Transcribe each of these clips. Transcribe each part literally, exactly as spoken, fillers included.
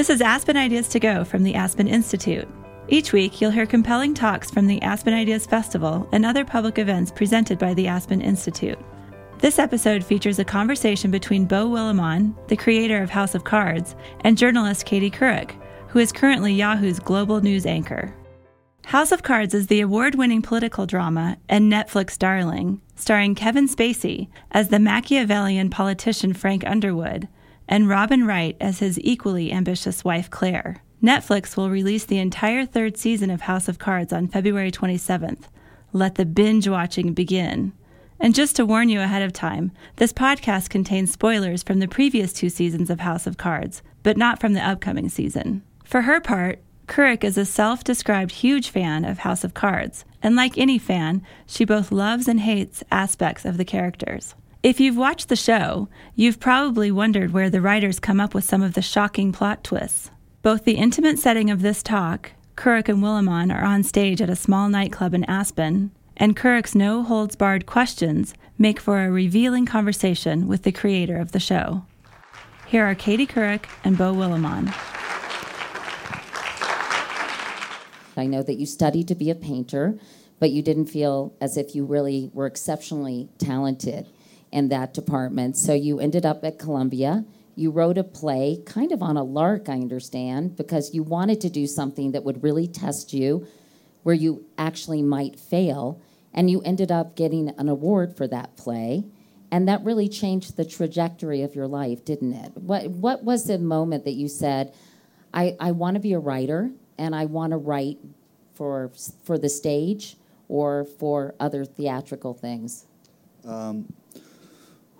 This is Aspen Ideas to Go from the Aspen Institute. Each week, you'll hear compelling talks from the Aspen Ideas Festival and other public events presented by the Aspen Institute. This episode features a conversation between Beau Willimon, the creator of House of Cards, and journalist Katie Couric, who is currently Yahoo's global news anchor. House of Cards is the award-winning political drama and Netflix darling, starring Kevin Spacey as the Machiavellian politician Frank Underwood and Robin Wright as his equally ambitious wife Claire. Netflix will release the entire third season of House of Cards on February twenty-seventh. Let the binge-watching begin. And just to warn you ahead of time, this podcast contains spoilers from the previous two seasons of House of Cards, but not from the upcoming season. For her part, Couric is a self-described huge fan of House of Cards, and like any fan, she both loves and hates aspects of the characters. If you've watched the show, you've probably wondered where the writers come up with some of the shocking plot twists. Both the intimate setting of this talk, Couric and Willimon are on stage at a small nightclub in Aspen, and Couric's no-holds-barred questions make for a revealing conversation with the creator of the show. Here are Katie Couric and Beau Willimon. I know that you studied to be a painter, but you didn't feel as if you really were exceptionally talented in that department. So you ended up at Columbia. You wrote a play, kind of on a lark, I understand, because you wanted to do something that would really test you, where you actually might fail. And you ended up getting an award for that play, and that really changed the trajectory of your life, didn't it? What what was the moment that you said, I, I want to be a writer, and I want to write for for the stage or for other theatrical things? Um,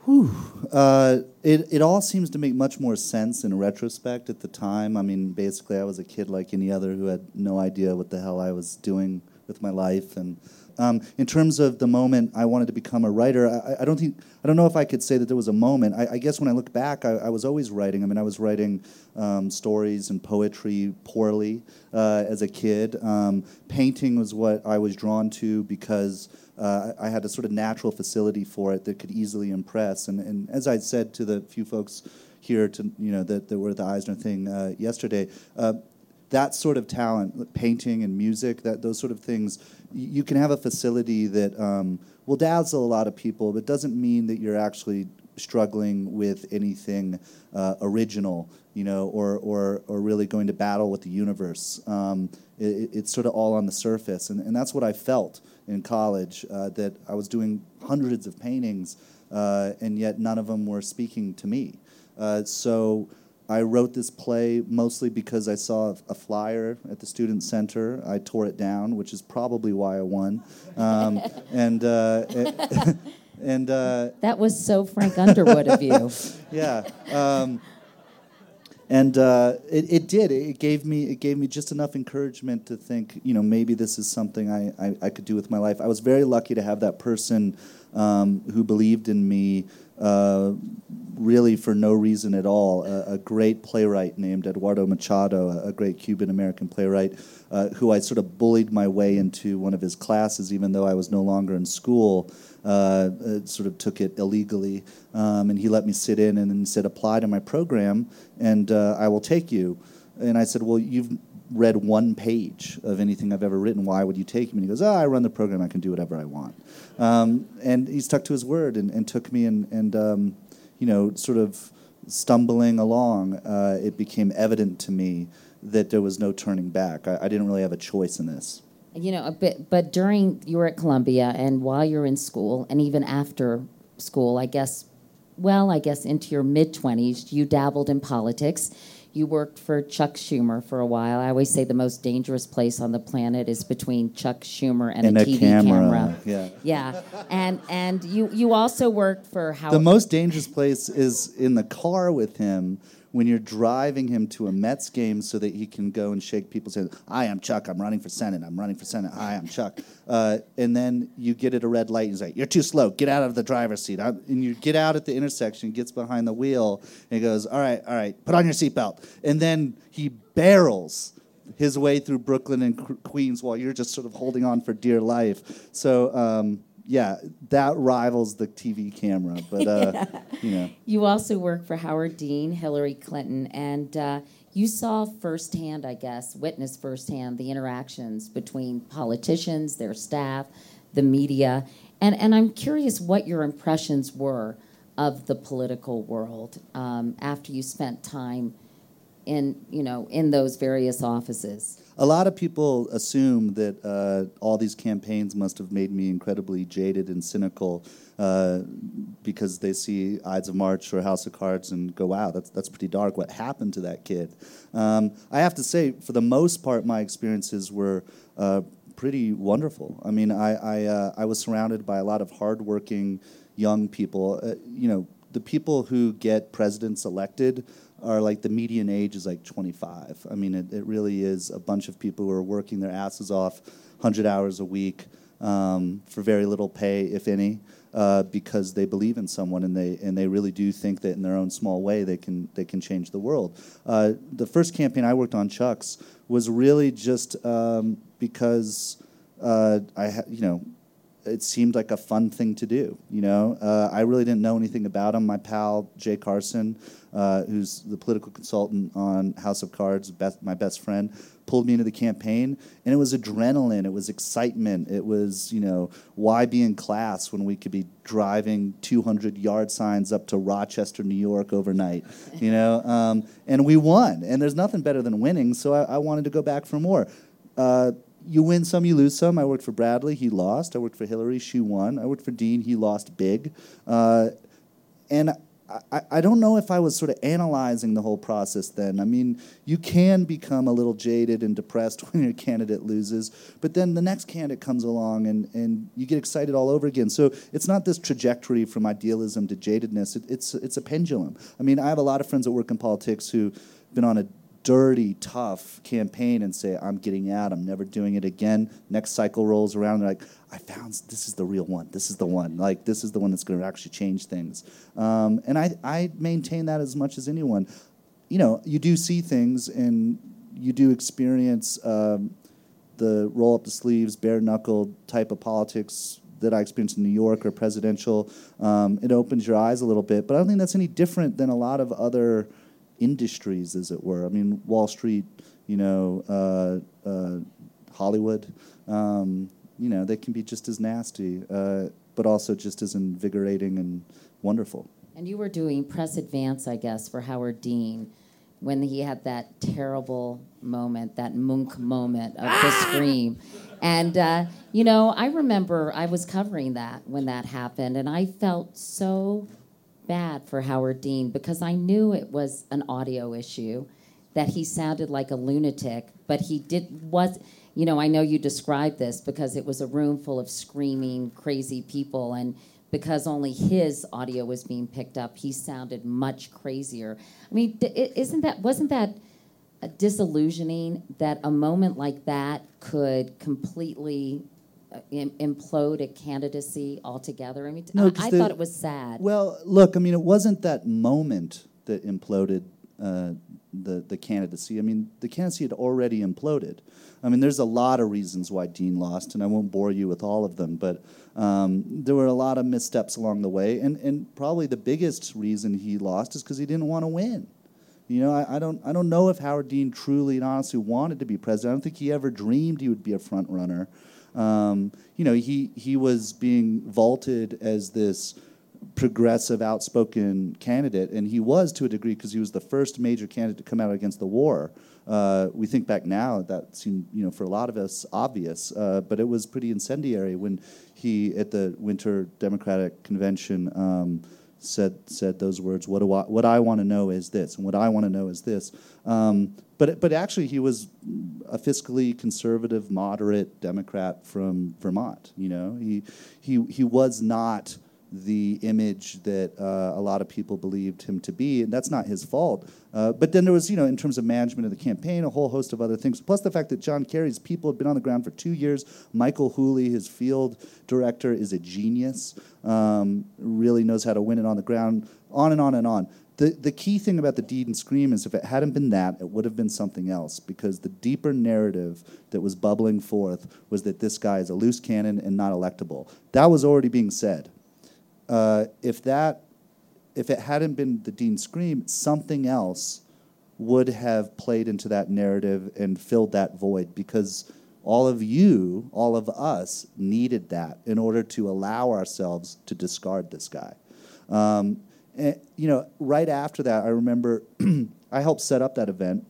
whew. Uh, it, it all seems to make much more sense in retrospect at the time. I mean, basically, I was a kid like any other who had no idea what the hell I was doing with my life. And um, in terms of the moment I wanted to become a writer, I, I don't think I don't know if I could say that there was a moment. I, I guess when I look back, I, I was always writing. I mean, I was writing um, stories and poetry poorly uh, as a kid. Um, painting was what I was drawn to because uh, I had a sort of natural facility for it that could easily impress. And, and as I said to the few folks here, to you know, that, that were at the Eisner thing uh, yesterday. Uh, That sort of talent, painting and music, that those sort of things, you can have a facility that um, will dazzle a lot of people, but doesn't mean that you're actually struggling with anything uh, original, you know, or, or or really going to battle with the universe. Um, it, it's sort of all on the surface, and, and that's what I felt in college, uh, that I was doing hundreds of paintings, uh, and yet none of them were speaking to me. Uh, so... I wrote this play mostly because I saw a flyer at the Student Center. I tore it down, which is probably why I won. Um, and uh, it, and uh, that was so Frank Underwood of you. Yeah, um, and uh, it, it did. It gave me it gave me just enough encouragement to think, you know, maybe this is something I, I, I could do with my life. I was very lucky to have that person um, who believed in me. Uh, really for no reason at all, a, a great playwright named Eduardo Machado, a, a great Cuban-American playwright, uh, who I sort of bullied my way into one of his classes, even though I was no longer in school, uh, uh, sort of took it illegally, um, and he let me sit in and then said, apply to my program, and uh, I will take you. And I said, well, you've read one page of anything I've ever written. Why would you take me? And he goes, oh, I run the program. I can do whatever I want. Um, and he stuck to his word and, and took me and, and um, you know, sort of stumbling along, uh, it became evident to me that there was no turning back. I, I didn't really have a choice in this. You know, but, but during, you were at Columbia and while you're in school and even after school, I guess, well, I guess into your mid-twenties, you dabbled in politics. You worked for Chuck Schumer for a while. I always say the most dangerous place on the planet is between Chuck Schumer and, and a, a T V camera. camera. Yeah, yeah, and and you you also worked for Howard. The most dangerous place is in the car with him when you're driving him to a Mets game so that he can go and shake people's hands. Hi, I'm Chuck. I'm running for Senate. I'm running for Senate. Hi, I'm Chuck. Uh, and then you get at a red light and he's like, you're too slow. Get out of the driver's seat. I'm, and you get out at the intersection, gets behind the wheel, and he goes, all right, all right, put on your seatbelt. And then he barrels his way through Brooklyn and C- Queens while you're just sort of holding on for dear life. So... Um, yeah, that rivals the T V camera, but, uh, yeah. you know. You also work for Howard Dean, Hillary Clinton, and uh, you saw firsthand, I guess, witnessed firsthand the interactions between politicians, their staff, the media. And, and I'm curious what your impressions were of the political world um, after you spent time in, you know, in those various offices. A lot of people assume that uh, all these campaigns must have made me incredibly jaded and cynical uh, because they see Ides of March or House of Cards and go, wow, that's that's pretty dark. What happened to that kid? Um, I have to say, for the most part, my experiences were uh, pretty wonderful. I mean, I I, uh, I was surrounded by a lot of hardworking young people. Uh, you know, the people who get presidents elected are like the median age is like twenty-five. I mean, it, it really is a bunch of people who are working their asses off one hundred hours a week um, for very little pay, if any, uh, because they believe in someone and they and they really do think that in their own small way they can they can change the world. Uh, the first campaign I worked on, Chuck's, was really just um, because uh, I ha- you know. It seemed like a fun thing to do, you know? Uh, I really didn't know anything about him. My pal, Jay Carson, uh, who's the political consultant on House of Cards, best, my best friend, pulled me into the campaign, and it was adrenaline, it was excitement, it was, you know, why be in class when we could be driving two hundred yard signs up to Rochester, New York overnight, you know? Um, and we won, and there's nothing better than winning, so I, I wanted to go back for more. Uh, You win some, you lose some. I worked for Bradley, he lost. I worked for Hillary, she won. I worked for Dean, he lost big. Uh, and I, I don't know if I was sort of analyzing the whole process then. I mean, you can become a little jaded and depressed when your candidate loses, but then the next candidate comes along and, and you get excited all over again. So it's not this trajectory from idealism to jadedness. It, it's, it's a pendulum. I mean, I have a lot of friends that work in politics who've been on a dirty, tough campaign and say, I'm getting out, I'm never doing it again. Next cycle rolls around, they're like, I found this is the real one. This is the one. Like, this is the one that's going to actually change things. Um, and I, I maintain that as much as anyone. You know, you do see things and you do experience um, the roll up the sleeves, bare knuckled type of politics that I experienced in New York or presidential. Um, it opens your eyes a little bit, but I don't think that's any different than a lot of other industries, as it were. I mean, Wall Street, you know, uh, uh, Hollywood, um, you know, they can be just as nasty, uh, but also just as invigorating and wonderful. And you were doing press advance, I guess, for Howard Dean when he had that terrible moment, that Munch moment of the scream. And, uh, you know, I remember I was covering that when that happened, and I felt so bad for Howard Dean because I knew it was an audio issue, that he sounded like a lunatic, but he did was, you know, I know you described this because it was a room full of screaming, crazy people, and because only his audio was being picked up, he sounded much crazier. I mean, isn't that wasn't that disillusioning that a moment like that could completely implode a candidacy altogether? I mean, no, I, I the, thought it was sad. Well, look, I mean, it wasn't that moment that imploded uh, the the candidacy. I mean, the candidacy had already imploded. I mean, there's a lot of reasons why Dean lost, and I won't bore you with all of them, but um, there were a lot of missteps along the way, and, and probably the biggest reason he lost is because he didn't want to win. You know, I, I don't I don't know if Howard Dean truly and honestly wanted to be president. I don't think he ever dreamed he would be a front runner. Um, you know, he, he was being vaulted as this progressive, outspoken candidate, and he was to a degree because he was the first major candidate to come out against the war. Uh, we think back now, that seemed, you know, for a lot of us obvious, uh, but it was pretty incendiary when he, at the Winter Democratic Convention, um, said said those words, what do I, what I want to know is this, and what I want to know is this. Um, But but actually, he was a fiscally conservative, moderate Democrat from Vermont. You know, he he he was not the image that uh, a lot of people believed him to be, and that's not his fault. Uh, but then there was, you know, in terms of management of the campaign, a whole host of other things, plus the fact that John Kerry's people had been on the ground for two years. Michael Hooley, his field director, is a genius, um, really knows how to win it on the ground, on and on and on. The the key thing about the Dean scream is if it hadn't been that, it would have been something else, because the deeper narrative that was bubbling forth was that this guy is a loose cannon and not electable. That was already being said. Uh, if that, if it hadn't been the Dean scream, something else would have played into that narrative and filled that void, because all of you, all of us, needed that in order to allow ourselves to discard this guy. Um, and, you know, right after that, I remember I helped set up that event.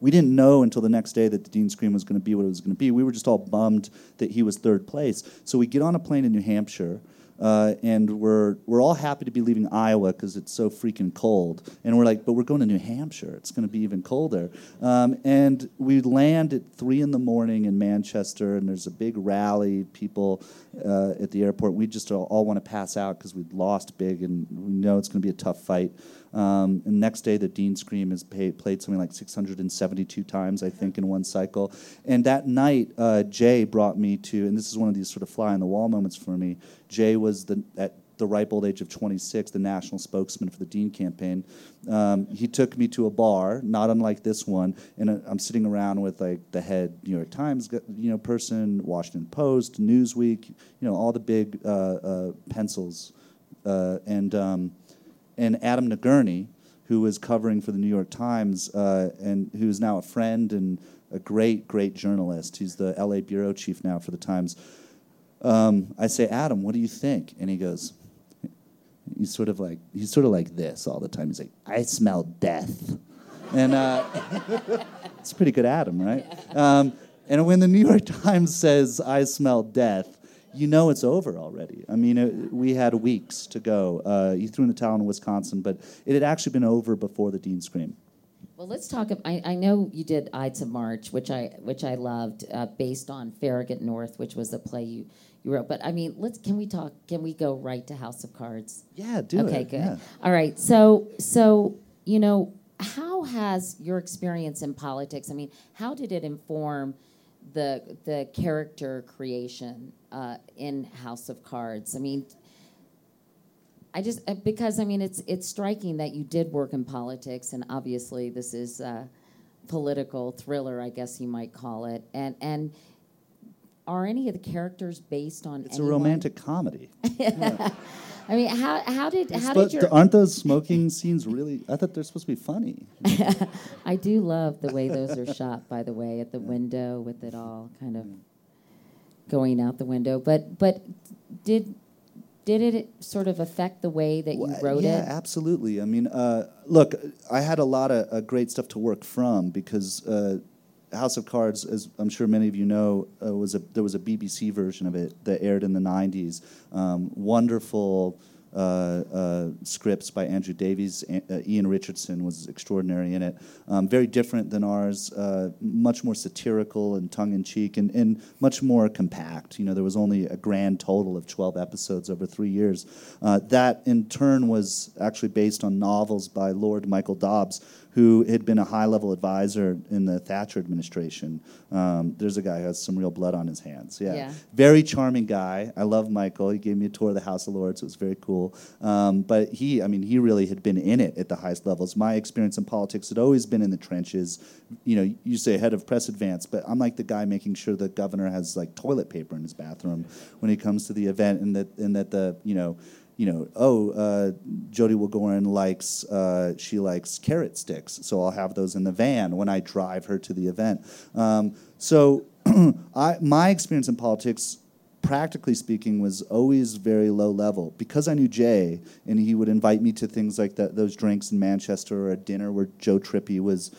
We didn't know until the next day that the Dean Scream was going to be what it was going to be. We were just all bummed that he was third place. So we get on a plane in New Hampshire, uh, and we're we're all happy to be leaving Iowa because it's so freaking cold. And we're like, but we're going to New Hampshire. It's going to be even colder. Um, and we land at three in the morning in Manchester, and there's a big rally, people uh, at the airport. We just all, all want to pass out because we'd lost big, and we know it's going to be a tough fight. Um, and next day, the Dean Scream is paid, played something like six hundred seventy-two times, I think, in one cycle. And that night, uh, Jay brought me to, and this is one of these sort of fly-on-the-wall moments for me, Jay was, the at the ripe old age of twenty-six, the national spokesman for the Dean campaign. Um, he took me to a bar, not unlike this one, and uh, I'm sitting around with like the head New York Times, you know, person, Washington Post, Newsweek, you know, all the big uh, uh, pencils, uh, and... Um, And Adam Nagourney, who was covering for the New York Times, uh, and who is now a friend and a great, great journalist. He's the L A bureau chief now for the Times. Um, I say, Adam, what do you think? And he goes, he's sort of like he's sort of like this all the time. He's like, I smell death, and uh, it's pretty good, Adam, right? Um, and when the New York Times says, I smell death, you know it's over already. I mean, it, we had weeks to go. Uh, you threw in the towel in Wisconsin, but it had actually been over before the Dean Scream. Well, let's talk. About, I, I know you did Ides of March, which I which I loved, uh, based on Farragut North, which was a play you, you wrote. But I mean, let's can we talk? Can we go right to House of Cards? Yeah, do okay, it. Okay, good. Yeah. All right. So so you know, how has your experience in politics? I mean, how did it inform the the character creation uh, in House of Cards? I mean, I just because I mean it's it's striking that you did work in politics, and obviously this is a political thriller, I guess you might call it. And and are any of the characters based on? It's anyone? A romantic comedy. Yeah. I mean, how how did how did your... Aren't those smoking scenes really... I thought they're supposed to be funny. I do love the way those are shot, by the way, at the window with it all kind of going out the window. But but did did it sort of affect the way that you wrote yeah, it? Yeah, absolutely. I mean, uh, look, I had a lot of uh, great stuff to work from because... Uh, House of Cards, as I'm sure many of you know, uh, was a there was a B B C version of it that aired in the nineties. Um, wonderful uh, uh, scripts by Andrew Davies. Uh, Ian Richardson was extraordinary in it. Um, very different than ours, uh, much more satirical and tongue-in-cheek, and, and much more compact. You know, there was only a grand total of twelve episodes over three years. Uh, that, in turn, was actually based on novels by Lord Michael Dobbs, who had been a high-level advisor in the Thatcher administration. Um, there's a guy who has some real blood on his hands. Yeah. yeah. Very charming guy. I love Michael. He gave me a tour of the House of Lords. It was very cool. Um, but he, I mean, he really had been in it at the highest levels. My experience in politics had always been in the trenches. You know, you say head of press advance, but I'm like the guy making sure the governor has, like, toilet paper in his bathroom when he comes to the event, and that, and that the, you know, You know, oh, uh, Jody Wagorin likes, uh, she likes carrot sticks, so I'll have those in the van when I drive her to the event. Um, so I, my experience in politics, practically speaking, was always very low level. Because I knew Jay, and he would invite me to things like that, those drinks in Manchester, or a dinner where Joe Trippi was,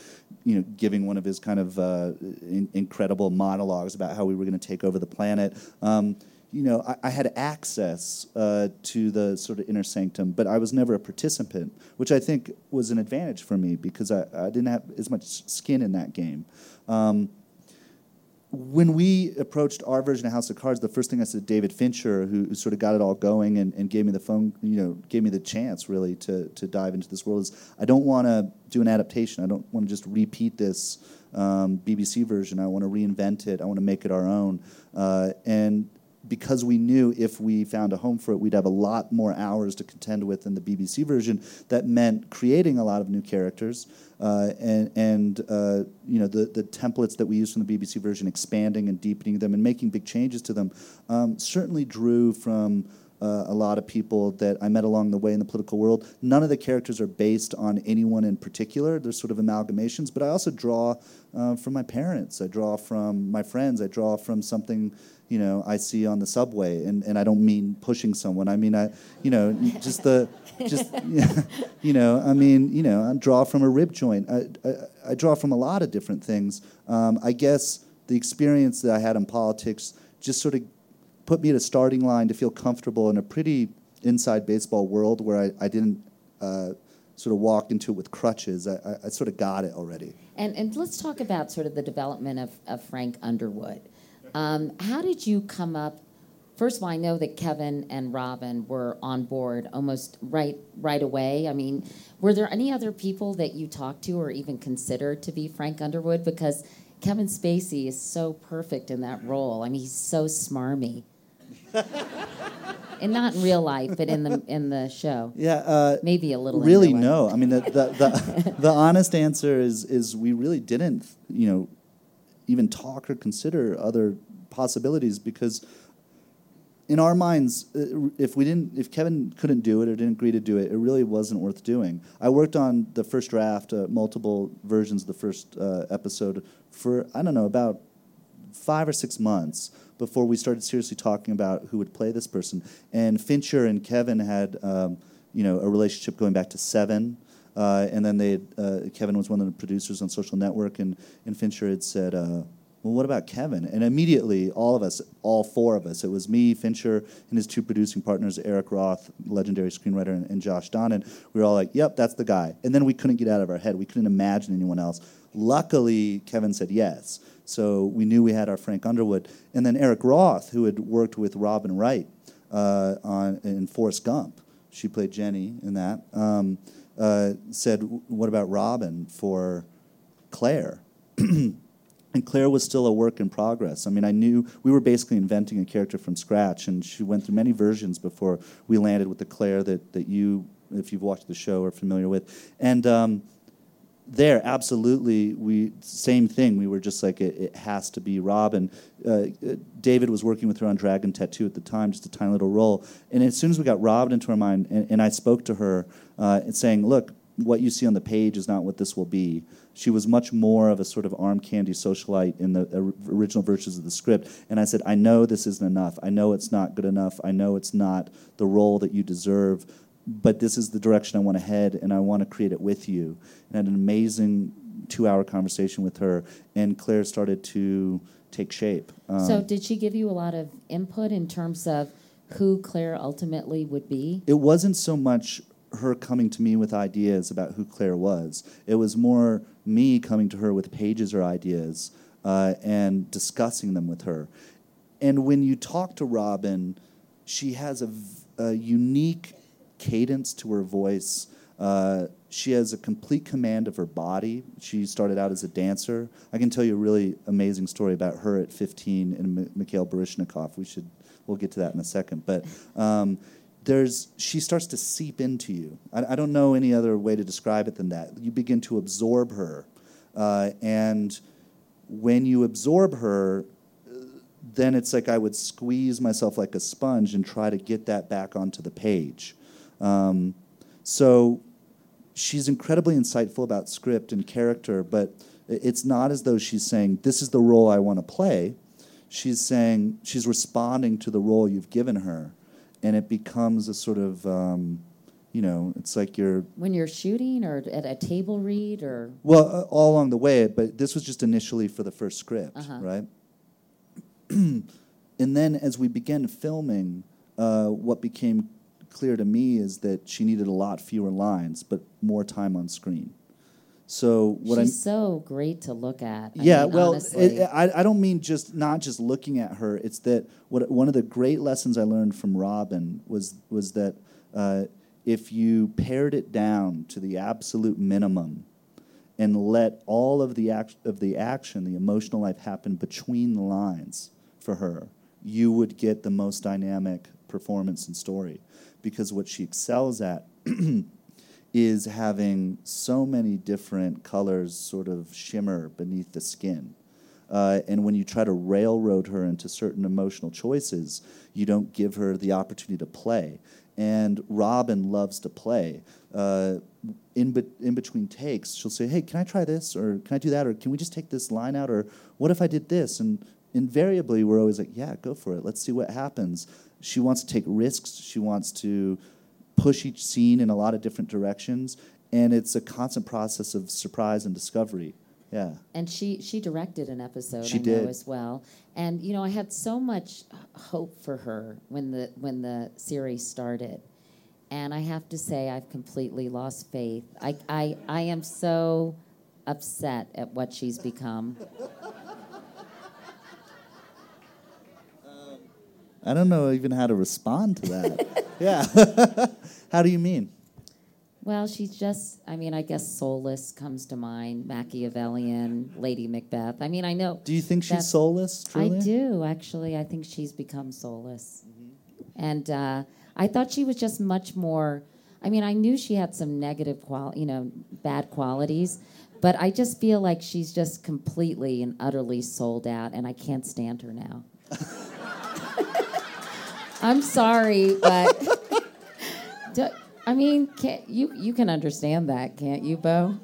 you know, giving one of his kind of uh, in, incredible monologues about how we were going to take over the planet. Um You know, I, I had access uh, to the sort of inner sanctum, but I was never a participant, which I think was an advantage for me because I, I didn't have as much skin in that game. Um, when we approached our version of House of Cards, the first thing I said to David Fincher, who, who sort of got it all going and, and gave me the phone, you know, gave me the chance really to to dive into this world, is I don't want to do an adaptation. I don't want to just repeat this um, B B C version. I want to reinvent it. I want to make it our own, uh, and. Because we knew if we found a home for it, we'd have a lot more hours to contend with than the B B C version. That meant creating a lot of new characters, uh, and and uh, you know the the templates that we used from the B B C version, expanding and deepening them and making big changes to them. Um, certainly drew from uh, a lot of people that I met along the way in the political world. None of the characters are based on anyone in particular. They're sort of amalgamations. But I also draw uh, from my parents. I draw from my friends. I draw from something, you know, I see on the subway. And, and I don't mean pushing someone. I mean, I, you know, just the, just, you know, I mean, you know, I draw from a rib joint. I, I, I draw from a lot of different things. Um, I guess the experience that I had in politics just sort of put me at a starting line to feel comfortable in a pretty inside baseball world where I, I didn't uh, sort of walk into it with crutches. I, I, I sort of got it already. And and let's talk about sort of the development of, of Frank Underwood. Um, how did you come up? First of all, I know that Kevin and Robin were on board almost right right away. I mean, were there any other people that you talked to or even considered to be Frank Underwood? Because Kevin Spacey is so perfect in that role. I mean, he's so smarmy. And not in real life, but in the in the show. Yeah, uh, maybe a little. Really, no. I mean, the the, the the honest answer is is we really didn't, you know, even talk or consider other possibilities because in our minds, if we didn't, if Kevin couldn't do it or didn't agree to do it, it really wasn't worth doing. I worked on the first draft, uh, multiple versions of the first uh, episode for I don't know about five or six months before we started seriously talking about who would play this person. And Fincher and Kevin had, um, you know, a relationship going back to Seven. Uh, and then they, had, uh, Kevin was one of the producers on Social Network, and, and Fincher had said, uh, well, what about Kevin? And immediately, all of us, all four of us, it was me, Fincher, and his two producing partners, Eric Roth, legendary screenwriter, and, and Josh Donnan, we were all like, yep, that's the guy. And then we couldn't get out of our head. We couldn't imagine anyone else. Luckily, Kevin said yes. So we knew we had our Frank Underwood. And then Eric Roth, who had worked with Robin Wright uh, on in Forrest Gump, she played Jenny in that, um, uh, said, what about Robin for Claire? And Claire was still a work in progress. I mean, I knew we were basically inventing a character from scratch, and she went through many versions before we landed with the Claire that, that you, if you've watched the show, are familiar with. And um, there, absolutely, we same thing. We were just like, it, it has to be Robin. Uh, David was working with her on Dragon Tattoo at the time, just a tiny little role. And as soon as we got Robin into our mind, and, and I spoke to her uh, and saying, look, what you see on the page is not what this will be. She was much more of a sort of arm candy socialite in the original versions of the script. And I said, I know this isn't enough. I know it's not good enough. I know it's not the role that you deserve. But this is the direction I want to head, and I want to create it with you. And I had an amazing two-hour conversation with her, and Claire started to take shape. Um, so did she give you a lot of input in terms of who Claire ultimately would be? It wasn't so much her coming to me with ideas about who Claire was. It was more me coming to her with pages or ideas uh, and discussing them with her. And when you talk to Robin, she has a, a unique cadence to her voice. Uh, she has a complete command of her body. She started out as a dancer. I can tell you a really amazing story about her at fifteen and M- Mikhail Baryshnikov. We should, we'll get to that in a second. But um, There's, she starts to seep into you. I, I don't know any other way to describe it than that. You begin to absorb her. Uh, and when you absorb her, then it's like I would squeeze myself like a sponge and try to get that back onto the page. Um, so she's incredibly insightful about script and character, but it's not as though she's saying, this is the role I want to play. She's saying, she's responding to the role you've given her. And it becomes a sort of, um, you know, it's like you're... When you're shooting or at a table read or... Well, uh, all along the way, but this was just initially for the first script, uh-huh. right? And then as we began filming, uh, what became clear to me is that she needed a lot fewer lines, but more time on screen. So what She's I'm, so great to look at. I yeah, mean, well, it, I, I don't mean just not just looking at her. It's that what one of the great lessons I learned from Robin was was that uh, if you pared it down to the absolute minimum and let all of the act, of the action, the emotional life happen between the lines for her, you would get the most dynamic performance and story because what she excels at is having so many different colors sort of shimmer beneath the skin. Uh, and when you try to railroad her into certain emotional choices, you don't give her the opportunity to play. And Robin loves to play. Uh, in, be- in between takes, she'll say, hey, can I try this? Or can I do that? Or can we just take this line out? Or what if I did this? And invariably, we're always like, yeah, go for it. Let's see what happens. She wants to take risks. She wants to push each scene in a lot of different directions. And it's a constant process of surprise and discovery. Yeah. And she, she directed an episode, she I did. know, as well. And, you know, I had so much hope for her when the when the series started. And I have to say I've completely lost faith. I I, I am so upset at what she's become. um, I don't know even how to respond to that. Yeah. How do you mean? Well, she's just, I mean, I guess soulless comes to mind, Machiavellian, Lady Macbeth. I mean, I know. Do you think she's soulless, truly? I do, actually. I think she's become soulless. Mm-hmm. And uh, I thought she was just much more, I mean, I knew she had some negative, quali- you know, bad qualities, but I just feel like she's just completely and utterly sold out, and I can't stand her now. I'm sorry, but... do, I mean, can't, you you can understand that, can't you, Beau?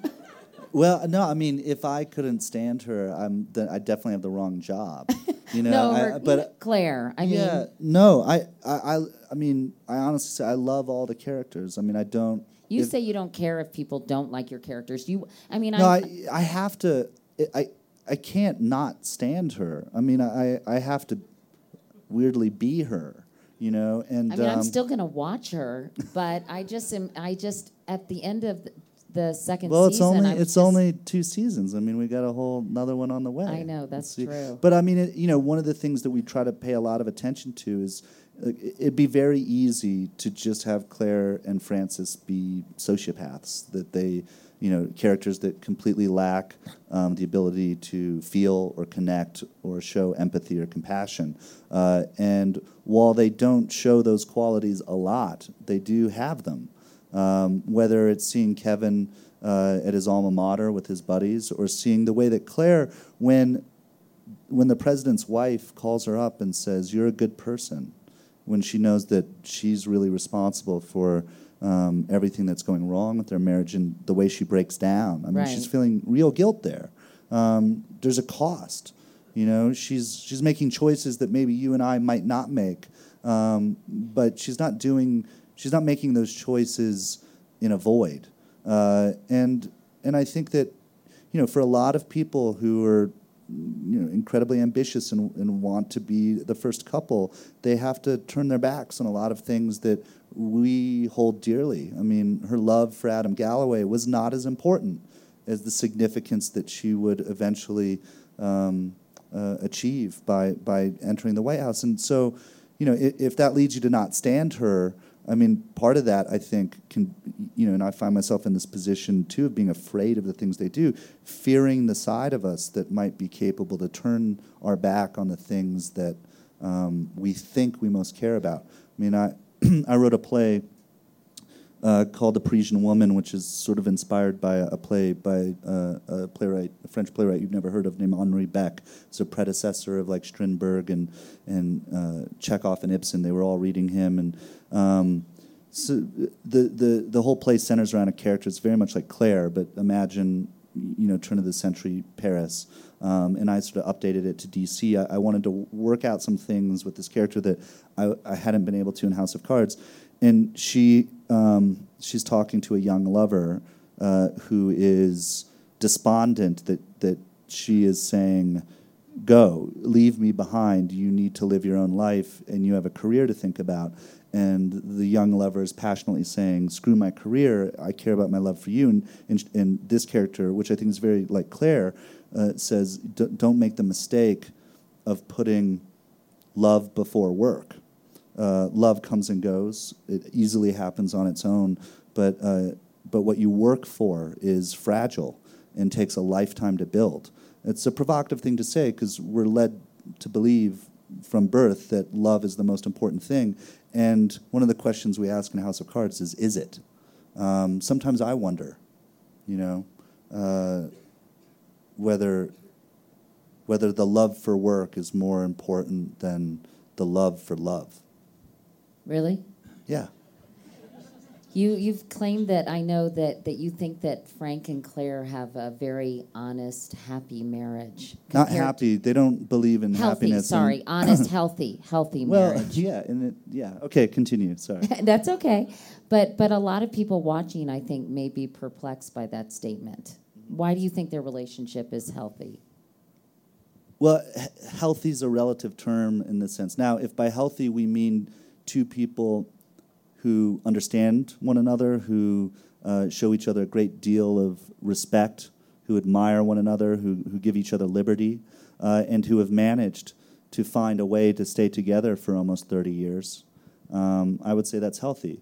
Well, no, I mean, if I couldn't stand her, I'm the, I definitely have the wrong job, you know. no, I, her, but you know, Claire, I yeah, mean, no, I, I, I, I mean, I honestly say I love all the characters. I mean, I don't. You if, say you don't care if people don't like your characters. You, I mean, no, I, I, I have to. I, I can't not stand her. I mean, I, I have to, weirdly, be her. You know, and I mean, um, I'm still gonna watch her, but I just am. I just at the end of the, the second. Well, it's season, only I'm it's just, only two seasons. I mean, we got a whole another one on the way. I know that's true. But I mean, it, you know, one of the things that we try to pay a lot of attention to is uh, it'd be very easy to just have Claire and Francis be sociopaths. That they, you know, characters that completely lack um, the ability to feel or connect or show empathy or compassion. Uh, and while they don't show those qualities a lot, they do have them. Um, whether it's seeing Kevin uh, at his alma mater with his buddies or seeing the way that Claire, when when the president's wife calls her up and says, you're a good person, when she knows that she's really responsible for Um, everything that's going wrong with their marriage and the way she breaks down. I mean, right. She's feeling real guilt there. Um, there's a cost, you know. She's she's making choices that maybe you and I might not make, um, but she's not doing. She's not making those choices in a void. Uh, and and I think that, you know, for a lot of people who are, you know, incredibly ambitious and, and want to be the first couple, they have to turn their backs on a lot of things that we hold dearly. I mean, her love for Adam Galloway was not as important as the significance that she would eventually um, uh, achieve by by entering the White House. And so, you know, if, if that leads you to not stand her, I mean, part of that, I think, can, you know, and I find myself in this position, too, of being afraid of the things they do, fearing the side of us that might be capable to turn our back on the things that um, we think we most care about. I mean, I... I wrote a play uh, called The Parisian Woman, which is sort of inspired by a, a play by uh, a playwright, a French playwright you've never heard of, named Henri Beck. It's a predecessor of like Strindberg and and uh, Chekhov and Ibsen. They were all reading him, and um, so the the the whole play centers around a character. It's very much like Claire, but imagine, you know, turn of the century Paris. Um, and I sort of updated it to D C. I, I wanted to work out some things with this character that I, I hadn't been able to in House of Cards. And she um, she's talking to a young lover uh, who is despondent that that she is saying, go, leave me behind. You need to live your own life, and you have a career to think about. And the young lover is passionately saying, screw my career, I care about my love for you. And, and, and this character, which I think is very like Claire, uh, says, don't make the mistake of putting love before work. Uh, love comes and goes. It easily happens on its own. But uh, but what you work for is fragile and takes a lifetime to build. It's a provocative thing to say because we're led to believe from birth that love is the most important thing. And one of the questions we ask in House of Cards is, is it? Um, sometimes I wonder, you know, uh, whether whether the love for work is more important than the love for love. Really? Yeah. You, you've claimed that, I know that, that you think that Frank and Claire have a very honest, happy marriage. Not happy. They don't believe in healthy, happiness. Sorry, and honest, healthy, healthy well, marriage. Well, yeah, and it, yeah. Okay, continue. Sorry. That's okay. But but a lot of people watching, I think, may be perplexed by that statement. Why do you think their relationship is healthy? Well, he- healthy is a relative term in this sense. Now, if by healthy we mean two people who understand one another, who uh, show each other a great deal of respect, who admire one another, who, who give each other liberty, uh, and who have managed to find a way to stay together for almost thirty years, um, I would say that's healthy.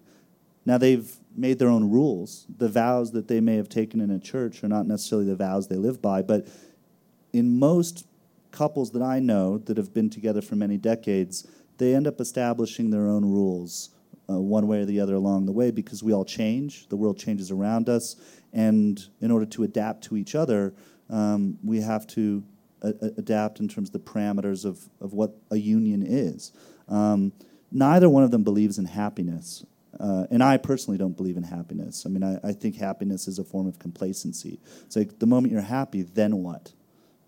Now, they've made their own rules. The vows that they may have taken in a church are not necessarily the vows they live by, but in most couples that I know that have been together for many decades, they end up establishing their own rules uh, one way or the other along the way, because we all change, the world changes around us, and in order to adapt to each other, um, we have to a- a- adapt in terms of the parameters of, of what a union is. Um, neither one of them believes in happiness. Uh, and I personally don't believe in happiness. I mean, I, I think happiness is a form of complacency. It's like the moment you're happy, then what?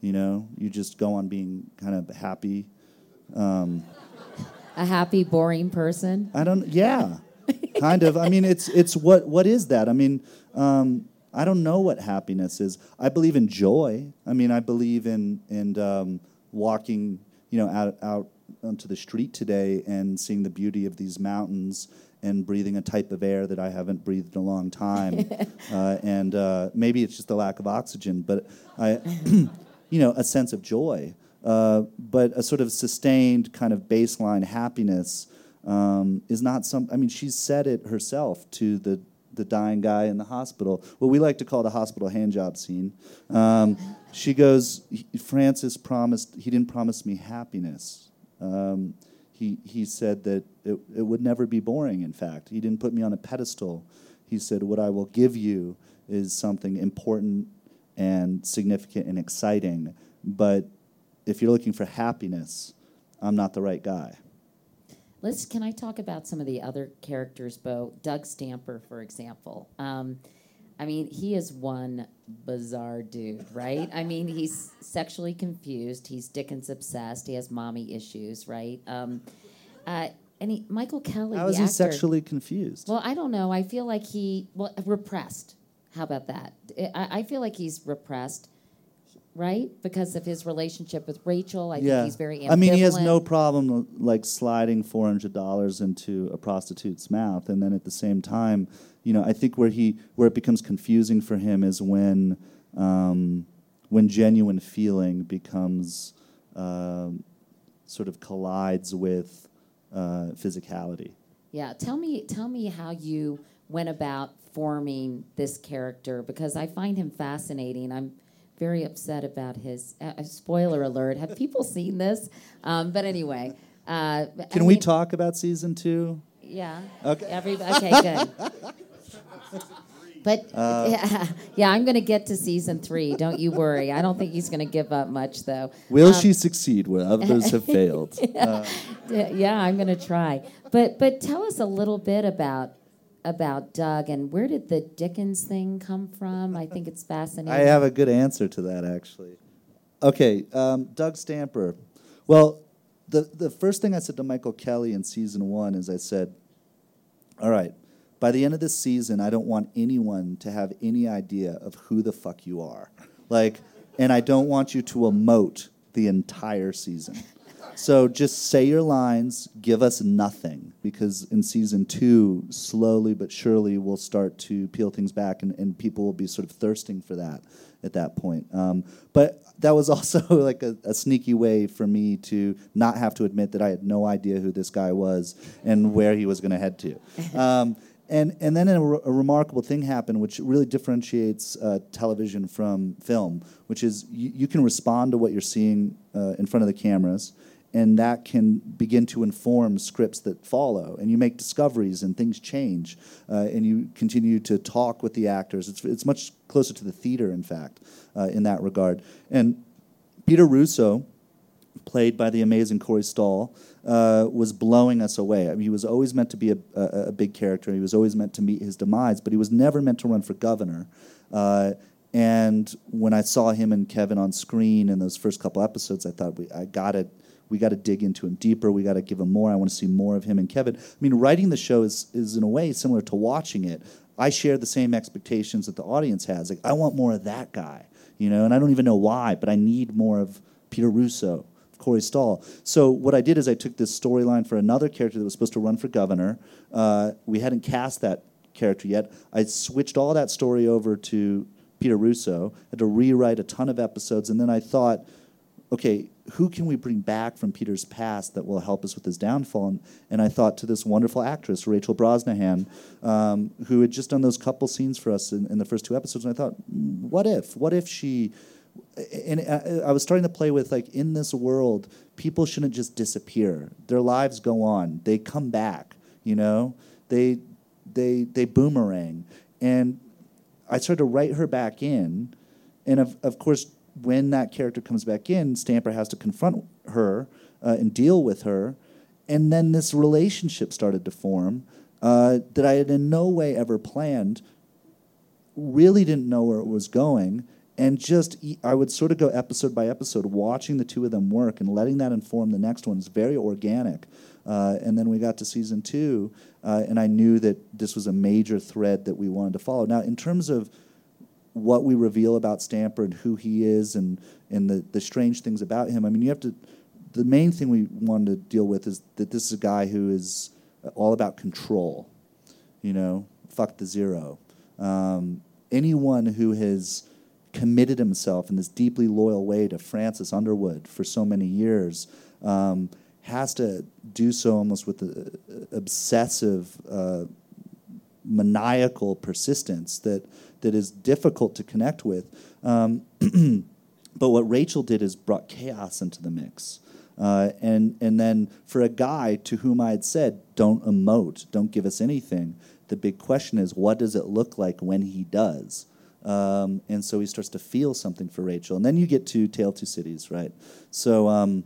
You know, you just go on being kind of happy. Um, a happy, boring person? I don't, yeah, kind of. I mean, it's it's what what is that? I mean, um, I don't know what happiness is. I believe in joy. I mean, I believe in, in um, walking, you know, out out onto the street today and seeing the beauty of these mountains and breathing a type of air that I haven't breathed in a long time. uh, and uh, maybe it's just the lack of oxygen, but I, you know, a sense of joy, uh, but a sort of sustained kind of baseline happiness um, is not some, I mean, she said it herself to the, the dying guy in the hospital, what we like to call the hospital handjob scene. Um, she goes, Francis promised, he didn't promise me happiness. Um, He he said that it, it would never be boring, in fact. He didn't put me on a pedestal. He said, what I will give you is something important and significant and exciting, but if you're looking for happiness, I'm not the right guy. Let's, can I talk about some of the other characters, Beau? Doug Stamper, for example. Um, I mean, he is one bizarre dude, right? I mean, he's sexually confused. He's Dickens obsessed. He has mommy issues, right? Um, uh, and he, Michael Kelly, how is the actor, he sexually confused? Well, I don't know. I feel like he, well, repressed. How about that? I, I feel like he's repressed, right? Because of his relationship with Rachel. I yeah. think he's very ambivalent. I mean, he has no problem, like, sliding four hundred dollars into a prostitute's mouth, and then at the same time, you know, I think where he where it becomes confusing for him is when um, when genuine feeling becomes uh, sort of collides with uh, physicality. Yeah, tell me tell me how you went about forming this character, because I find him fascinating. I'm very upset about his uh, spoiler alert. Have people seen this? Um, but anyway, uh, can I we mean, talk about season two? Yeah. Okay. Every, okay. Good. But, uh, yeah, yeah, I'm going to get to season three. Don't you worry. I don't think he's going to give up much, though. Will um, she succeed where others have failed? Yeah, uh. yeah I'm going to try. But but tell us a little bit about about Doug, and where did the Dickens thing come from? I think it's fascinating. I have a good answer to that, actually. Okay, um, Doug Stamper. Well, the the first thing I said to Michael Kelly in season one is I said, all right, by the end of this season, I don't want anyone to have any idea of who the fuck you are. Like, and I don't want you to emote the entire season. So just say your lines, give us nothing, because in season two, slowly but surely, we'll start to peel things back, and, and people will be sort of thirsting for that at that point. Um, but that was also like a, a sneaky way for me to not have to admit that I had no idea who this guy was and where he was going to head to. Um, And and then a, re- a remarkable thing happened, which really differentiates uh, television from film, which is y- you can respond to what you're seeing uh, in front of the cameras, and that can begin to inform scripts that follow. And you make discoveries, and things change, uh, and you continue to talk with the actors. It's it's much closer to the theater, in fact, uh, in that regard. And Peter Russo, played by the amazing Corey Stoll, uh, was blowing us away. I mean, he was always meant to be a, a, a big character. He was always meant to meet his demise, but he was never meant to run for governor. Uh, and when I saw him and Kevin on screen in those first couple episodes, I thought, we, I got it. We got to dig into him deeper. We got to give him more. I want to see more of him and Kevin. I mean, writing the show is, is in a way similar to watching it. I share the same expectations that the audience has. Like, I want more of that guy, you know, and I don't even know why, but I need more of Peter Russo, Corey Stoll. So what I did is I took this storyline for another character that was supposed to run for governor. Uh, we hadn't cast that character yet. I switched all that story over to Peter Russo. I had to rewrite a ton of episodes, and then I thought, okay, who can we bring back from Peter's past that will help us with his downfall? And, and I thought to this wonderful actress, Rachel Brosnahan, um, who had just done those couple scenes for us in, in the first two episodes. And I thought, what if? What if she... And I was starting to play with, like, in this world, people shouldn't just disappear. Their lives go on. They come back, you know? They they, they boomerang. And I started to write her back in. And, of, of course... when that character comes back in, Stamper has to confront her uh, and deal with her. And then this relationship started to form uh, that I had in no way ever planned, really didn't know where it was going. And just, I would sort of go episode by episode, watching the two of them work and letting that inform the next one. It's very organic. Uh, and then we got to season two, uh, and I knew that this was a major thread that we wanted to follow. Now, in terms of what we reveal about Stamper and who he is and, and the, the strange things about him. I mean, you have to, the main thing we wanted to deal with is that this is a guy who is all about control, you know, fuck the zero. Um, anyone who has committed himself in this deeply loyal way to Francis Underwood for so many years um, has to do so almost with an obsessive, uh, maniacal persistence that that is difficult to connect with. Um, but what Rachel did is brought chaos into the mix. Uh, and and then for a guy to whom I had said, don't emote, don't give us anything, the big question is, what does it look like when he does? Um, and so he starts to feel something for Rachel. And then you get to Tale of Two Cities, right? So um,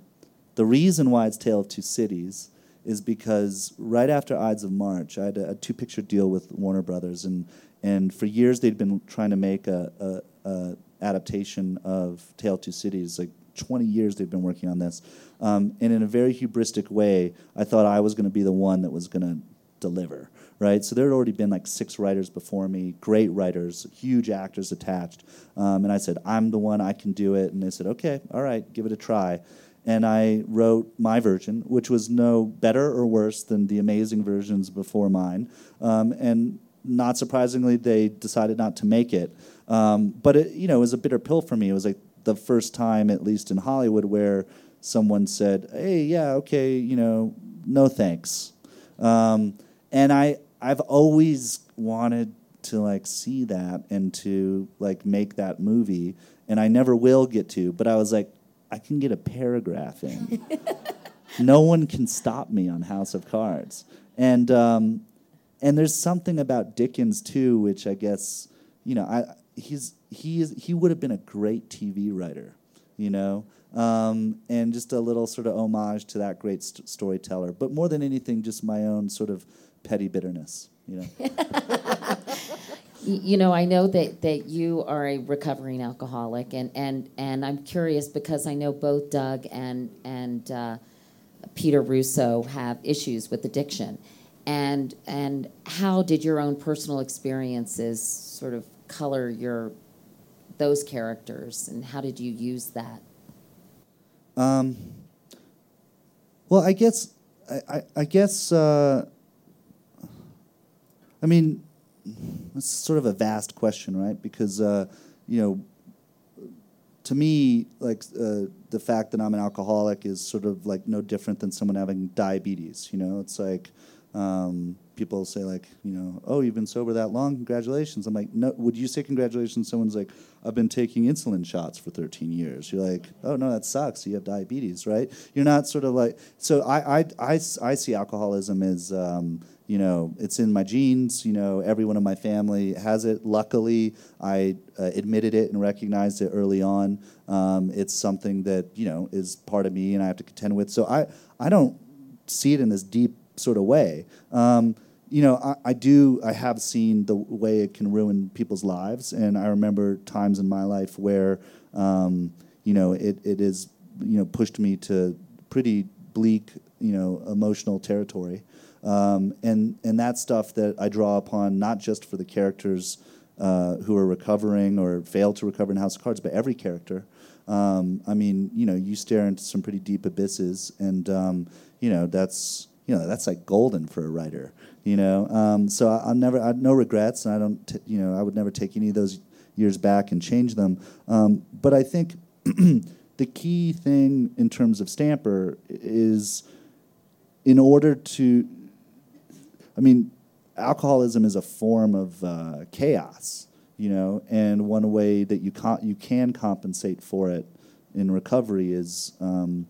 the reason why it's Tale of Two Cities is because right after Ides of March, I had a, a two-picture deal with Warner Brothers, and And for years, they'd been trying to make a, a, a adaptation of Tale of Two Cities. Like twenty years they'd been working on this. Um, and in a very hubristic way, I thought I was going to be the one that was going to deliver, right? So there had already been like six writers before me, great writers, huge actors attached. Um, and I said, I'm the one, I can do it. And they said, okay, all right, give it a try. And I wrote my version, which was no better or worse than the amazing versions before mine. Um, and... Not surprisingly, they decided not to make it. Um, but it, you know, it was a bitter pill for me. It was like the first time, at least in Hollywood, where someone said, "Hey, yeah, okay, you know, no thanks." Um, and I, I've always wanted to like see that and to like make that movie, and I never will get to. But I was like, I can get a paragraph in. No one can stop me on House of Cards, and. Um, And there's something about Dickens too, which I guess, you know, I he's he is he would have been a great T V writer, you know, um, and just a little sort of homage to that great st- storyteller. But more than anything, just my own sort of petty bitterness, you know. You know, I know that, that you are a recovering alcoholic, and, and, and I'm curious because I know both Doug and and uh, Peter Russo have issues with addiction. And and how did your own personal experiences sort of color your those characters, and how did you use that? Um, well, I guess I I, I guess uh, I mean it's sort of a vast question, right? Because uh, you know, to me, like uh, the fact that I'm an alcoholic is sort of like no different than someone having diabetes. You know, it's like Um, people say, like, you know, oh, you've been sober that long? Congratulations. I'm like, no, would you say congratulations? Someone's like, I've been taking insulin shots for thirteen years. You're like, oh, no, that sucks. You have diabetes, right? You're not sort of like, so I, I, I, I see alcoholism as, um, you know, it's in my genes. You know, everyone in my family has it. Luckily, I uh, admitted it and recognized it early on. Um, it's something that, you know, is part of me and I have to contend with. So I, I don't see it in this deep sort of way. Um, you know, I, I do, I have seen the way it can ruin people's lives. And I remember times in my life where, um, you know, it, it is, you know, pushed me to pretty bleak, you know, emotional territory. Um, and, and that's stuff that I draw upon, not just for the characters uh, who are recovering or fail to recover in House of Cards, but every character. Um, I mean, you know, you stare into some pretty deep abysses and, um, you know, that's, you know, that's like golden for a writer, you know? Um, so I, I'm never, I no regrets, and I don't, t- you know, I would never take any of those years back and change them. Um, but I think the key thing in terms of Stamper is, in order to, I mean, alcoholism is a form of uh, chaos, you know, and one way that you con- you can compensate for it in recovery is um,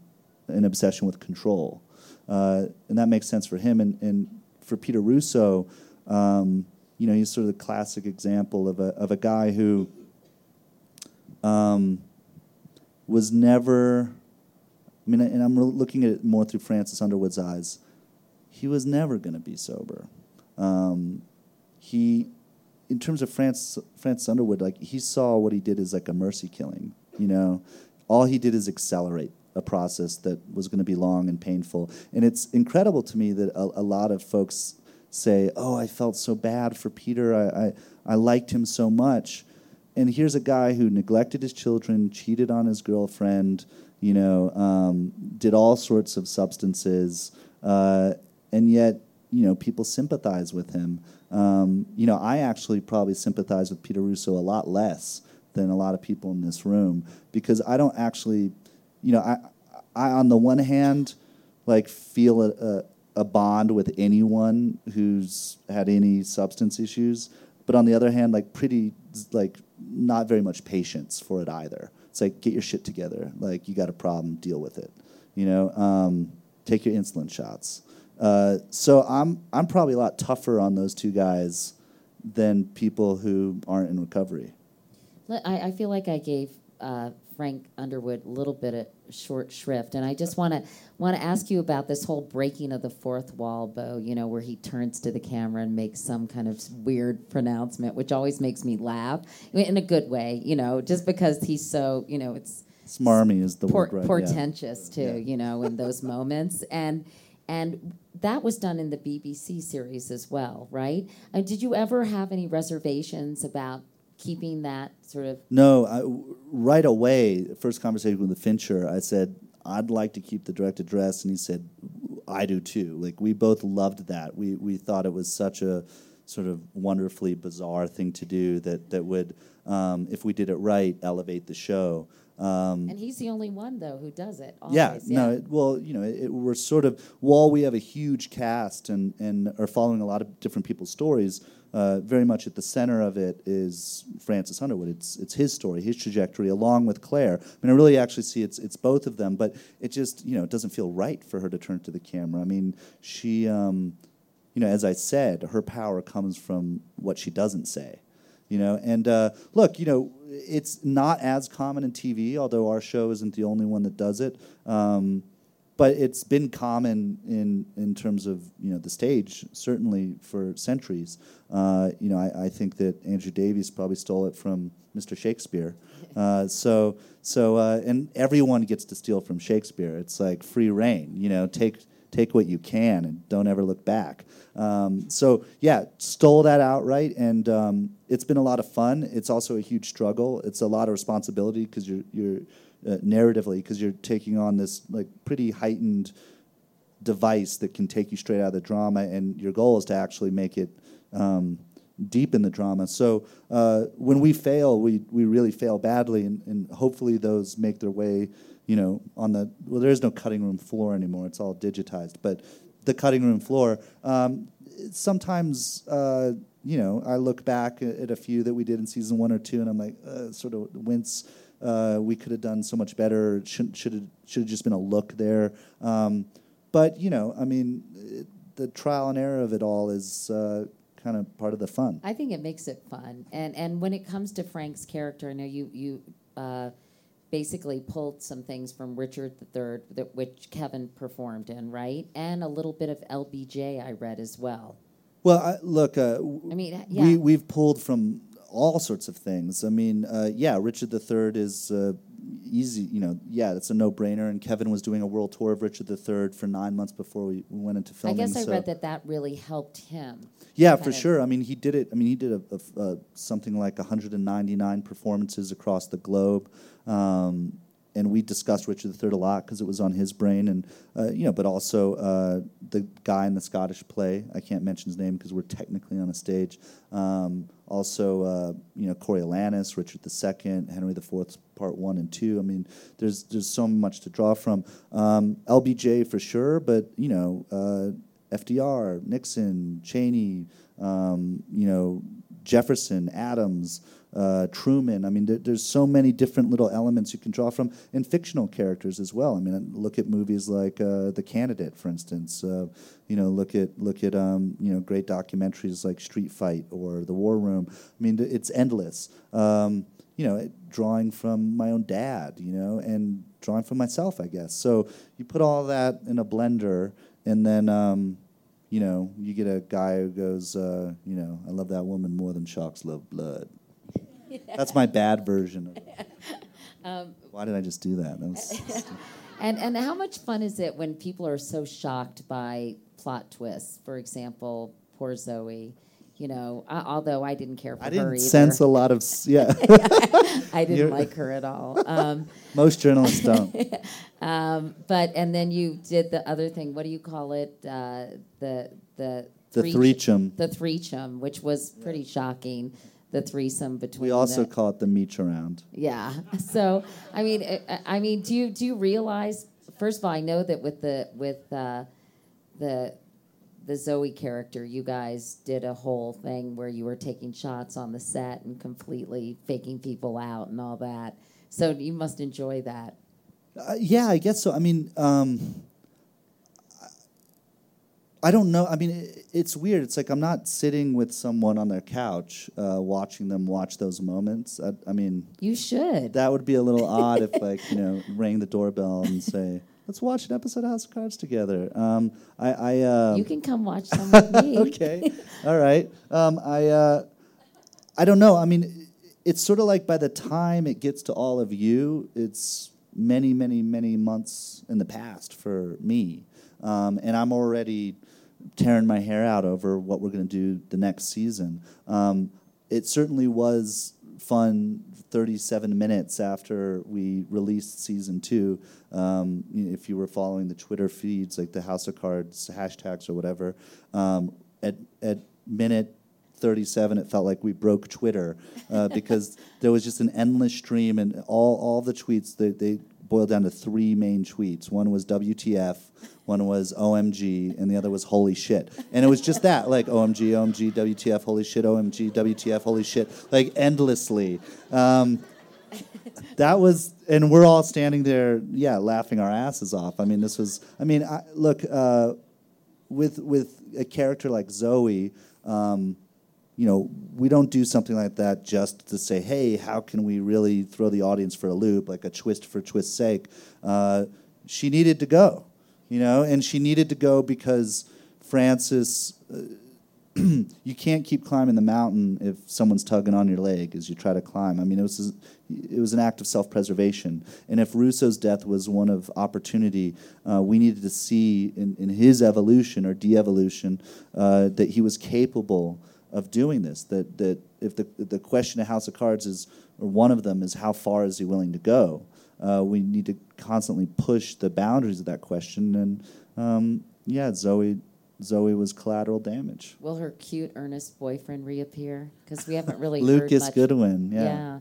an obsession with control. Uh, and that makes sense for him. And, and for Peter Russo, um, you know, he's sort of the classic example of a of a guy who um, was never, I mean, and I'm looking at it more through Francis Underwood's eyes, he was never going to be sober. Um, he, in terms of Francis, Francis Underwood, like, he saw what he did as like a mercy killing, you know. All he did is accelerate a process that was going to be long and painful. And it's incredible to me that a, a lot of folks say, oh, I felt so bad for Peter. I, I, I liked him so much. And here's a guy who neglected his children, cheated on his girlfriend, you know, um, did all sorts of substances, uh, and yet, you know, people sympathize with him. Um, you know, I actually probably sympathize with Peter Russo a lot less than a lot of people in this room, because I don't actually... You know, I, I on the one hand, like, feel a, a, a bond with anyone who's had any substance issues, but on the other hand, like, pretty, like, not very much patience for it either. It's like, get your shit together. Like, you got a problem, deal with it. You know, um, take your insulin shots. Uh, so I'm I'm probably a lot tougher on those two guys than people who aren't in recovery. I, I feel like I gave... Uh Frank Underwood a little bit of short shrift, and I just want to want to ask you about this whole breaking of the fourth wall, Beau, you know, where he turns to the camera and makes some kind of weird pronouncement, which always makes me laugh in a good way, you know, just because he's so, you know, it's smarmy is the por- word, right? Portentous, yeah. Too, yeah. You know, in those moments, and and that was done in the B B C series as well, right? Uh, did you ever have any reservations about keeping that sort of... No, I, right away, first conversation with the Fincher, I said, I'd like to keep the direct address, and he said, I do too. Like, we both loved that. We we thought it was such a sort of wonderfully bizarre thing to do that, that would, um, if we did it right, elevate the show. Um, and he's the only one, though, who does it. Always. Yeah, no, yeah. It, well, you know, it, it, we're sort of, while we have a huge cast and, and are following a lot of different people's stories, Uh, very much at the center of it is Francis Underwood. It's it's his story, his trajectory, along with Claire. I mean, I really actually see it's it's both of them, but it just, you know, it doesn't feel right for her to turn to the camera. I mean, she, um, you know, as I said, her power comes from what she doesn't say, you know. And uh, look, you know, it's not as common in T V, although our show isn't the only one that does it. Um, But it's been common in, in terms of, you know, the stage, certainly for centuries. Uh, you know, I, I think that Andrew Davies probably stole it from Mister Shakespeare. Uh, so so uh, and everyone gets to steal from Shakespeare. It's like free reign. You know, take take what you can and don't ever look back. Um, so yeah, stole that outright, and um, it's been a lot of fun. It's also a huge struggle. It's a lot of responsibility because you're you're. Uh, narratively, because you're taking on this like pretty heightened device that can take you straight out of the drama, and your goal is to actually make it um, deep in the drama. So uh, when we fail, we we really fail badly, and, and hopefully those make their way, you know, on the, well, there is no cutting room floor anymore. It's all digitized, but the cutting room floor. Um, sometimes, uh, you know, I look back at a few that we did in season one or two, and I'm like, uh, sort of wince. Uh, we could have done so much better. Should should have, should have just been a look there. Um, but you know, I mean, it, the trial and error of it all is uh, kind of part of the fun. I think it makes it fun. And and when it comes to Frank's character, I know you you. Uh, basically pulled some things from Richard the Third, that, which Kevin performed in, right? And a little bit of L B J I read as well. Well, I, look, uh, w- I mean, yeah. we, we've pulled from all sorts of things. I mean, uh, yeah, Richard the Third is uh, easy, you know, yeah, that's a no-brainer, and Kevin was doing a world tour of Richard the Third for nine months before we went into filming. I guess I so. read that that really helped him. Yeah, for of. sure. I mean, he did it, I mean, he did a, a, a, something like one hundred ninety-nine performances across the globe. Um, and we discussed Richard the Third a lot because it was on his brain, and uh, you know, but also uh, the guy in the Scottish play. I can't mention his name because we're technically on a stage. Um, also, uh, you know, Coriolanus, Richard the Second, Henry the Fourth, Part One and Two. I mean, there's there's so much to draw from. Um, L B J for sure, but you know, uh, F D R, Nixon, Cheney, um, you know, Jefferson, Adams. Uh, Truman. I mean, there, there's so many different little elements you can draw from, and fictional characters as well. I mean, look at movies like uh, The Candidate, for instance. Uh, you know, look at look at um, you know, great documentaries like Street Fight or The War Room. I mean, it's endless. Um, you know, it, drawing from my own dad. You know, and drawing from myself, I guess. So you put all that in a blender, and then. Um, You know, you get a guy who goes, uh, you know, I love that woman more than sharks love blood. Yeah. That's my bad version of it. Um, Why did I just do that? that was and and how much fun is it when people are so shocked by plot twists? For example, poor Zoe. You know, I, although I didn't care for I her either. I didn't sense a lot of, yeah. I didn't You're, like her at all. Um, most journalists don't. Um, but and then you did the other thing. What do you call it? Uh, the the the threechum. The threechum, which was pretty yeah. shocking. The threesome between. We also the, call it the meech around. Yeah. So I mean, I, I mean, do you do you realize? First of all, I know that with the with uh, the the Zoe character, you guys did a whole thing where you were taking shots on the set and completely faking people out and all that. So you must enjoy that. Uh, yeah, I guess so. I mean, um, I don't know. I mean, it, it's weird. It's like I'm not sitting with someone on their couch uh, watching them watch those moments. I, I mean... You should. That would be a little odd if, like, you know, rang the doorbell and say, let's watch an episode of House of Cards together. Um, I, I uh, You can come watch some with me. Okay. All right. Um, I, uh, I don't know. I mean, it's sort of like by the time it gets to all of you, it's... many, many, many months in the past for me. Um, and I'm already tearing my hair out over what we're going to do the next season. Um, it certainly was fun thirty-seven minutes after we released season two. Um, if you were following the Twitter feeds, like the House of Cards hashtags or whatever, um, at, at minute thirty-seven, it felt like we broke Twitter uh, because there was just an endless stream, and all, all the tweets, they, they boiled down to three main tweets. One was W T F, one was O M G, and the other was holy shit. And it was just that, like O M G, O M G, W T F, holy shit, O M G, W T F, holy shit, like endlessly. Um, that was, and we're all standing there, yeah, laughing our asses off. I mean, this was, I mean, I, look, uh, with, with a character like Zoe, um, you know, we don't do something like that just to say, hey, how can we really throw the audience for a loop, like a twist for twist's sake. Uh, she needed to go, you know, and she needed to go because Francis, uh, you can't keep climbing the mountain if someone's tugging on your leg as you try to climb. I mean, it was it was an act of self-preservation. And if Russo's death was one of opportunity, uh, we needed to see in, in his evolution or de-evolution uh, that he was capable of doing this, that that if the the question of House of Cards is, or one of them is, how far is he willing to go? Uh, we need to constantly push the boundaries of that question, and um, yeah, Zoe Zoe was collateral damage. Will her cute, earnest boyfriend reappear? Because we haven't really Lucas heard much. Goodwin, yeah. yeah.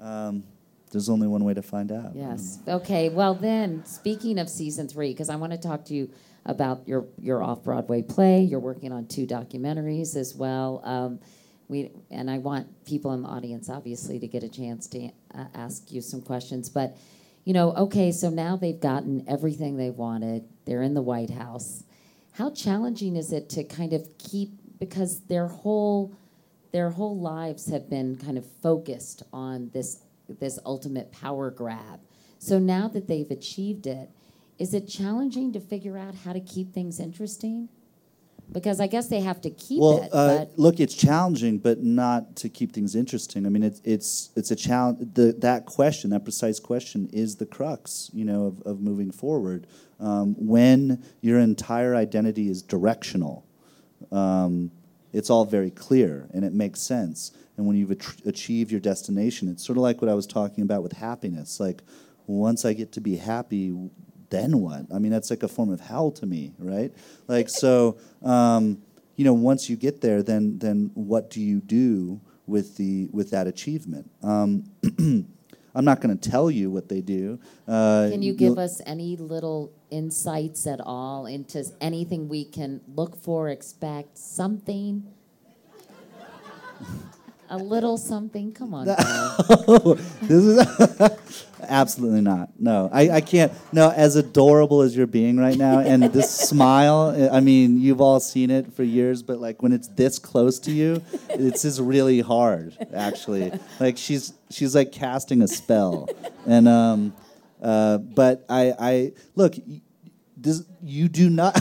Um, There's only one way to find out. Yes. Mm. Okay. Well, then, speaking of season three, because I want to talk to you about your, your off-Broadway play. You're working on two documentaries as well. Um, we and I want people in the audience, obviously, to get a chance to uh, ask you some questions. But, you know, okay, so now they've gotten everything they wanted. They're in the White House. How challenging is it to kind of keep, because their whole their whole lives have been kind of focused on this this ultimate power grab. So now that they've achieved it, is it challenging to figure out how to keep things interesting? Because I guess they have to keep well, it. Well, uh, look, it's challenging, but not to keep things interesting. I mean, it, it's it's a challenge. The, that question, that precise question, is the crux, you know, of, of moving forward. Um, when your entire identity is directional, um, it's all very clear and it makes sense. And when you've at- achieved your destination, it's sort of like what I was talking about with happiness. Like, once I get to be happy, then what? I mean, that's like a form of hell to me, right? Like, so, um, you know, once you get there, then then what do you do with the with that achievement? Um, I'm not going to tell you what they do. Uh, can you give us any little insights at all into anything we can look for, expect, something? A little something, come on. This is absolutely not. No, I, I can't. No, as adorable as you're being right now, and this smile, I mean, you've all seen it for years, but like when it's this close to you, it's just really hard, actually. Like she's she's like casting a spell, and um, uh, but I I look, this you do not.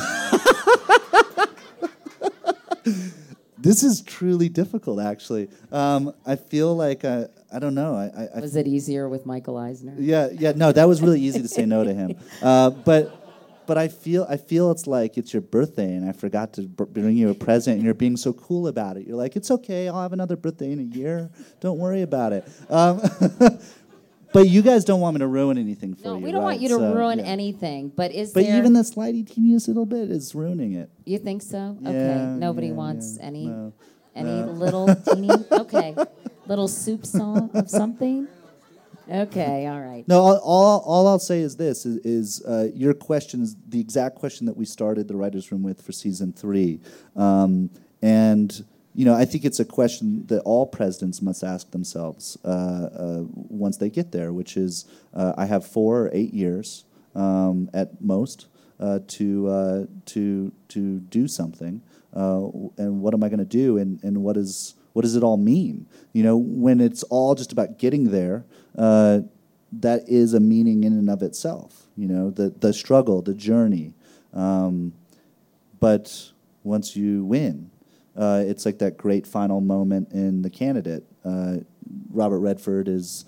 This is truly difficult, actually. Um, I feel like, I, I don't know. I, I, was it easier with Michael Eisner? Yeah, yeah. No, that was really easy to say no to him. Uh, but but I feel I feel it's like it's your birthday, and I forgot to bring you a present, and you're being so cool about it. You're like, it's okay, I'll have another birthday in a year. Don't worry about it. Um, but you guys don't want me to ruin anything for no, you, No, we don't right? want you to so, ruin yeah. anything. But is but there... But even the slight teeniest little bit is ruining it. You think so? Okay. Yeah, Nobody yeah, wants yeah. any no. any no. little teeny... Okay. Little soup song of something? Okay, all right. No, all, all, all I'll say is this, is, is uh, your question is the exact question that we started the writer's room with for season three. Um, and... You know, I think it's a question that all presidents must ask themselves uh, uh, once they get there, which is, uh, I have four or eight years um, at most uh, to uh, to to do something, uh, and what am I going to do, and, and what is what does it all mean? You know, when it's all just about getting there, uh, that is a meaning in and of itself. You know, the the struggle, the journey, um, but once you win. Uh, it's like that great final moment in The Candidate. Uh, Robert Redford is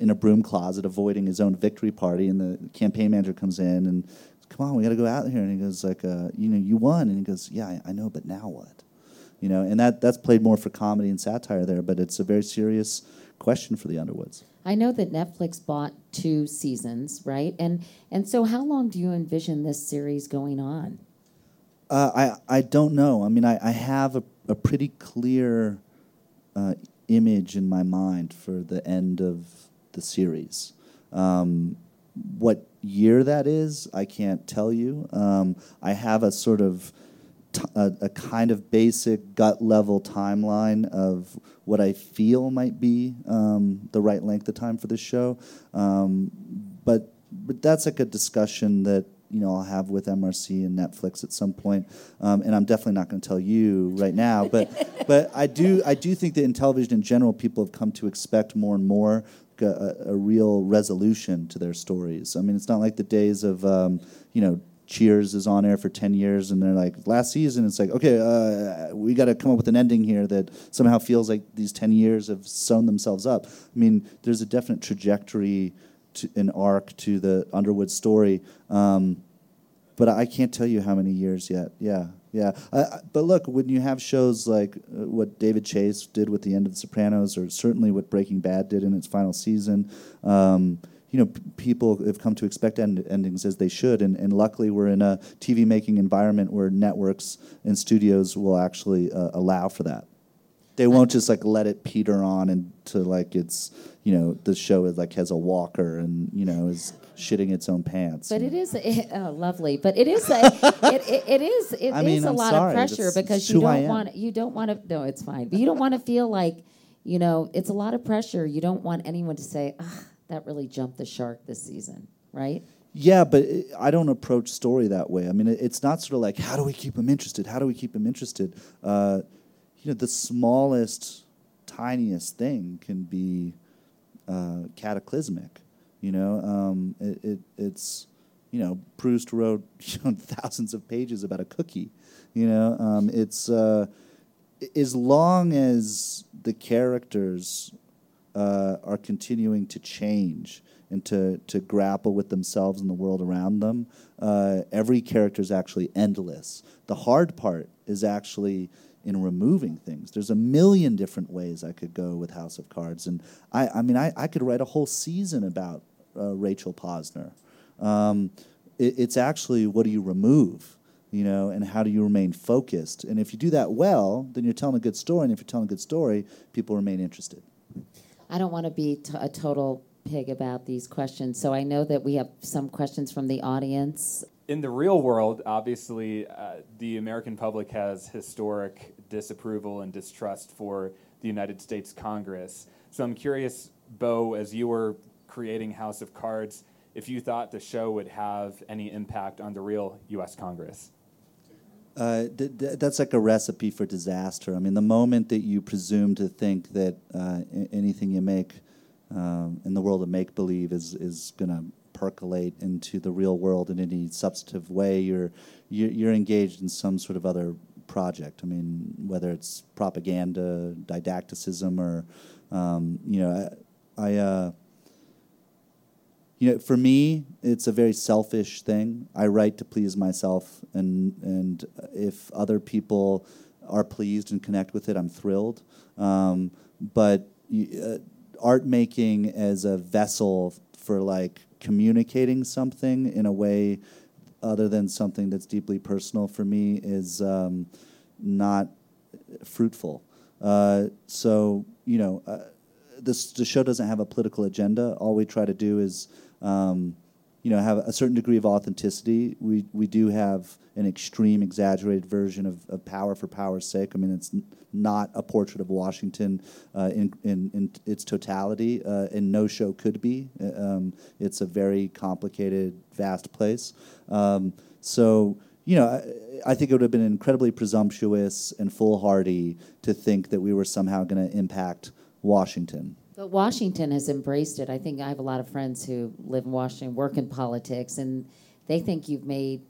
in a broom closet avoiding his own victory party, and the campaign manager comes in and, come on, we got to go out here. And he goes, like, uh, you know, you won. And he goes, yeah, I know, but now what? You know, and that that's played more for comedy and satire there, but it's a very serious question for the Underwoods. I know that Netflix bought two seasons, right? And and so how long do you envision this series going on? Uh, I I don't know. I mean, I, I have a, a pretty clear uh, image in my mind for the end of the series. Um, what year that is, I can't tell you. Um, I have a sort of t- a, a kind of basic gut level timeline of what I feel might be um, the right length of time for this show. Um, but but that's like a discussion that. You know, I'll have with M R C and Netflix at some point, um, and I'm definitely not going to tell you right now. But, but I do, I do think that in television in general, people have come to expect more and more a, a real resolution to their stories. I mean, it's not like the days of, um, you know, Cheers is on air for ten years, and they're like, last season, it's like, okay, uh, we got to come up with an ending here that somehow feels like these ten years have sewn themselves up. I mean, there's a definite trajectory. To an arc to the Underwood story, um, but I can't tell you how many years yet. Yeah, yeah. I, I, but look, when you have shows like uh, what David Chase did with the end of The Sopranos, or certainly what Breaking Bad did in its final season, um, you know, p- people have come to expect end- endings as they should, and, and luckily we're in a T V making environment where networks and studios will actually uh, allow for that. They won't just like let it peter on into like it's, you know, the show is like has a walker and, you know, is shitting its own pants. But it know. is it, oh, lovely. But it is a, it, it, it is it I mean, is a I'm lot sorry. of pressure it's, because it's you don't want you don't want to no it's fine but you don't want to feel like, you know, it's a lot of pressure. You don't want anyone to say, ah, that really jumped the shark this season, right? Yeah, but it, I don't approach story that way. I mean, it, it's not sort of like, how do we keep them interested? How do we keep them interested? Uh, you know, the smallest, tiniest thing can be uh, cataclysmic. You know, um, it, it it's, you know, Proust wrote you know, thousands of pages about a cookie. You know, um, it's... Uh, as long as the characters uh, are continuing to change and to, to grapple with themselves and the world around them, uh, every character is actually endless. The hard part is actually in removing things. There's a million different ways I could go with House of Cards. And I, I mean, I, I could write a whole season about uh, Rachel Posner. Um, it, it's actually, what do you remove? You know, and how do you remain focused? And if you do that well, then you're telling a good story. And if you're telling a good story, people remain interested. I don't want to be t- a total pig about these questions. So I know that we have some questions from the audience. In the real world, obviously, uh, the American public has historic disapproval and distrust for the United States Congress. So I'm curious, Beau, as you were creating House of Cards, if you thought the show would have any impact on the real U S Congress. Uh, th- th- that's like a recipe for disaster. I mean, the moment that you presume to think that uh, I- anything you make um, in the world of make-believe is is going to percolate into the real world in any substantive way, you're you're engaged in some sort of other project. I mean, whether it's propaganda, didacticism, or um, you know, I. I uh, You know, for me, it's a very selfish thing. I write to please myself, and and if other people are pleased and connect with it, I'm thrilled. Um, but uh, art making as a vessel for like communicating something in a way other than something that's deeply personal for me is um, not fruitful. Uh, so you know, uh, this the show doesn't have a political agenda. All we try to do is. Um, you know, have a certain degree of authenticity. We we do have an extreme, exaggerated version of, of power for power's sake. I mean, it's n- not a portrait of Washington uh, in, in in its totality, uh, and no show could be. Uh, um, it's a very complicated, vast place. Um, so, you know, I, I think it would have been incredibly presumptuous and foolhardy to think that we were somehow going to impact Washington. But Washington has embraced it. I think I have a lot of friends who live in Washington, work in politics, and they think you've made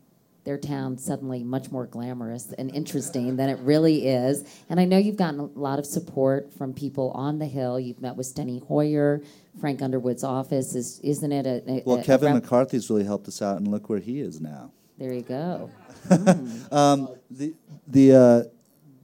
their town suddenly much more glamorous and interesting than it really is. And I know you've gotten a lot of support from people on the Hill. You've met with Steny Hoyer, Frank Underwood's office. Is, isn't it a... a well, a, Kevin a rep- McCarthy's really helped us out, and look where he is now. There you go. mm. um, the... the uh,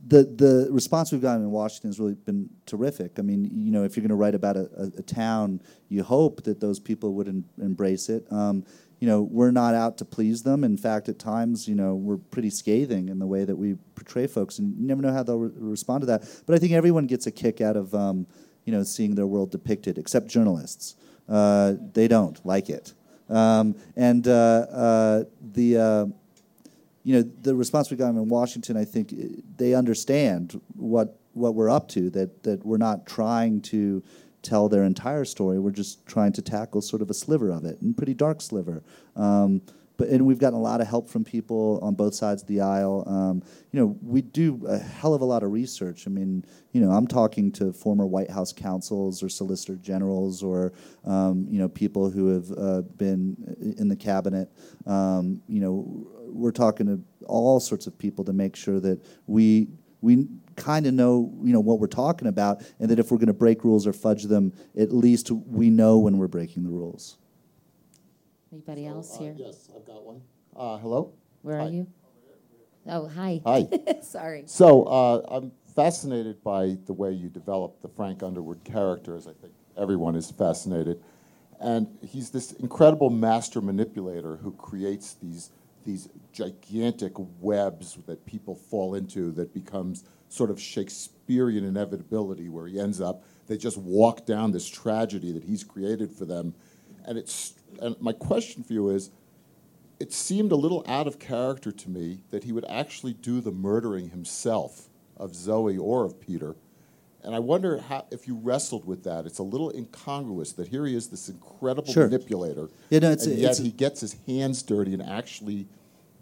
The the response we've gotten in Washington has really been terrific. I mean, you know, if you're going to write about a, a, a town, you hope that those people would en- embrace it. Um, you know, we're not out to please them. In fact, at times, you know, we're pretty scathing in the way that we portray folks, and you never know how they'll re- respond to that. But I think everyone gets a kick out of, um, you know, seeing their world depicted, except journalists. Uh, they don't like it. Um, and uh, uh, the... Uh, You know, the response we got in Washington, I think they understand what what we're up to, that, that we're not trying to tell their entire story. We're just trying to tackle sort of a sliver of it, and pretty dark sliver. Um, but and we've gotten a lot of help from people on both sides of the aisle. Um, you know, we do a hell of a lot of research. I mean, you know, I'm talking to former White House counsels or solicitor generals or, um, you know, people who have uh, been in the cabinet, um, you know, we're talking to all sorts of people to make sure that we we kind of know you know what we're talking about, and that if we're going to break rules or fudge them, at least we know when we're breaking the rules. Anybody so, else here? Uh, yes, I've got one. Uh, hello? Where hi. are you? Oh, hi. Hi. Sorry. So uh, I'm fascinated by the way you developed the Frank Underwood character, as I think everyone is fascinated. And he's this incredible master manipulator who creates these these gigantic webs that people fall into that becomes sort of Shakespearean inevitability, where he ends up, they just walk down this tragedy that he's created for them. And it's, and my question for you is, it seemed a little out of character to me that he would actually do the murdering himself of Zoe or of Peter. And I wonder how, if you wrestled with that. It's a little incongruous that here he is, this incredible sure. manipulator, you know, it's, and yet it's, he gets his hands dirty and actually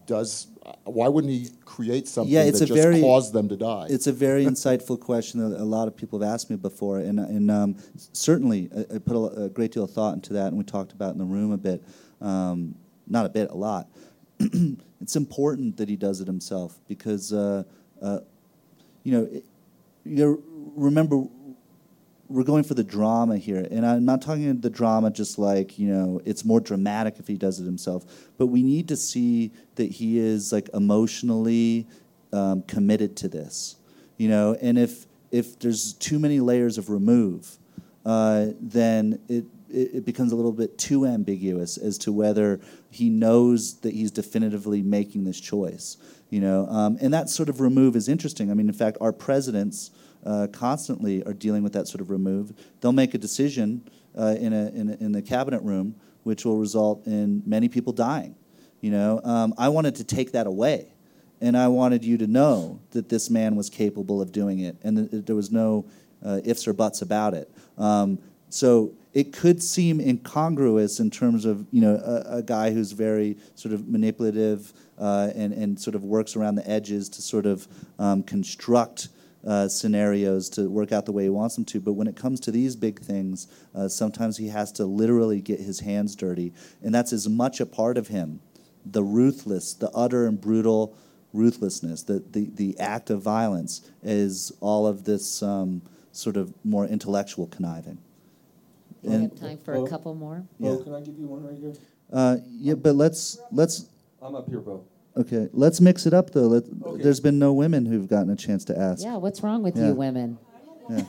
does. Uh, why wouldn't he create something yeah, that just very, caused them to die? It's a very insightful question that a lot of people have asked me before, and, and um, certainly I, I put a, a great deal of thought into that, and we talked about it in the room a bit. Um, not a bit, a lot. It's important that he does it himself because, uh, uh, you know, it, you're... Remember, we're going for the drama here, and I'm not talking the drama just like, you know, it's more dramatic if he does it himself, but we need to see that he is, like, emotionally um, committed to this, you know, and if if there's too many layers of remove, uh, then it, it becomes a little bit too ambiguous as to whether he knows that he's definitively making this choice, you know, um, and that sort of remove is interesting. I mean, in fact, our presidents... Uh, constantly are dealing with that sort of remove. They'll make a decision uh, in, a, in a in the cabinet room, which will result in many people dying. You know, um, I wanted to take that away, and I wanted you to know that this man was capable of doing it, and that there was no uh, ifs or buts about it. Um, so it could seem incongruous in terms of, you know, a, a guy who's very sort of manipulative uh, and and sort of works around the edges to sort of um, construct. Uh, scenarios to work out the way he wants them to, but when it comes to these big things, uh, sometimes he has to literally get his hands dirty, and that's as much a part of him, the ruthless, the utter and brutal ruthlessness, the the, the act of violence, is all of this um, sort of more intellectual conniving. We and, have time for Bo, a couple more. Bo, yeah. Can I give you one right here? Uh, yeah, but let's let's. I'm up here, Bo. Okay, let's mix it up, though. Let, okay. There's been no women who've gotten a chance to ask. Yeah, what's wrong with yeah. you women? Yeah.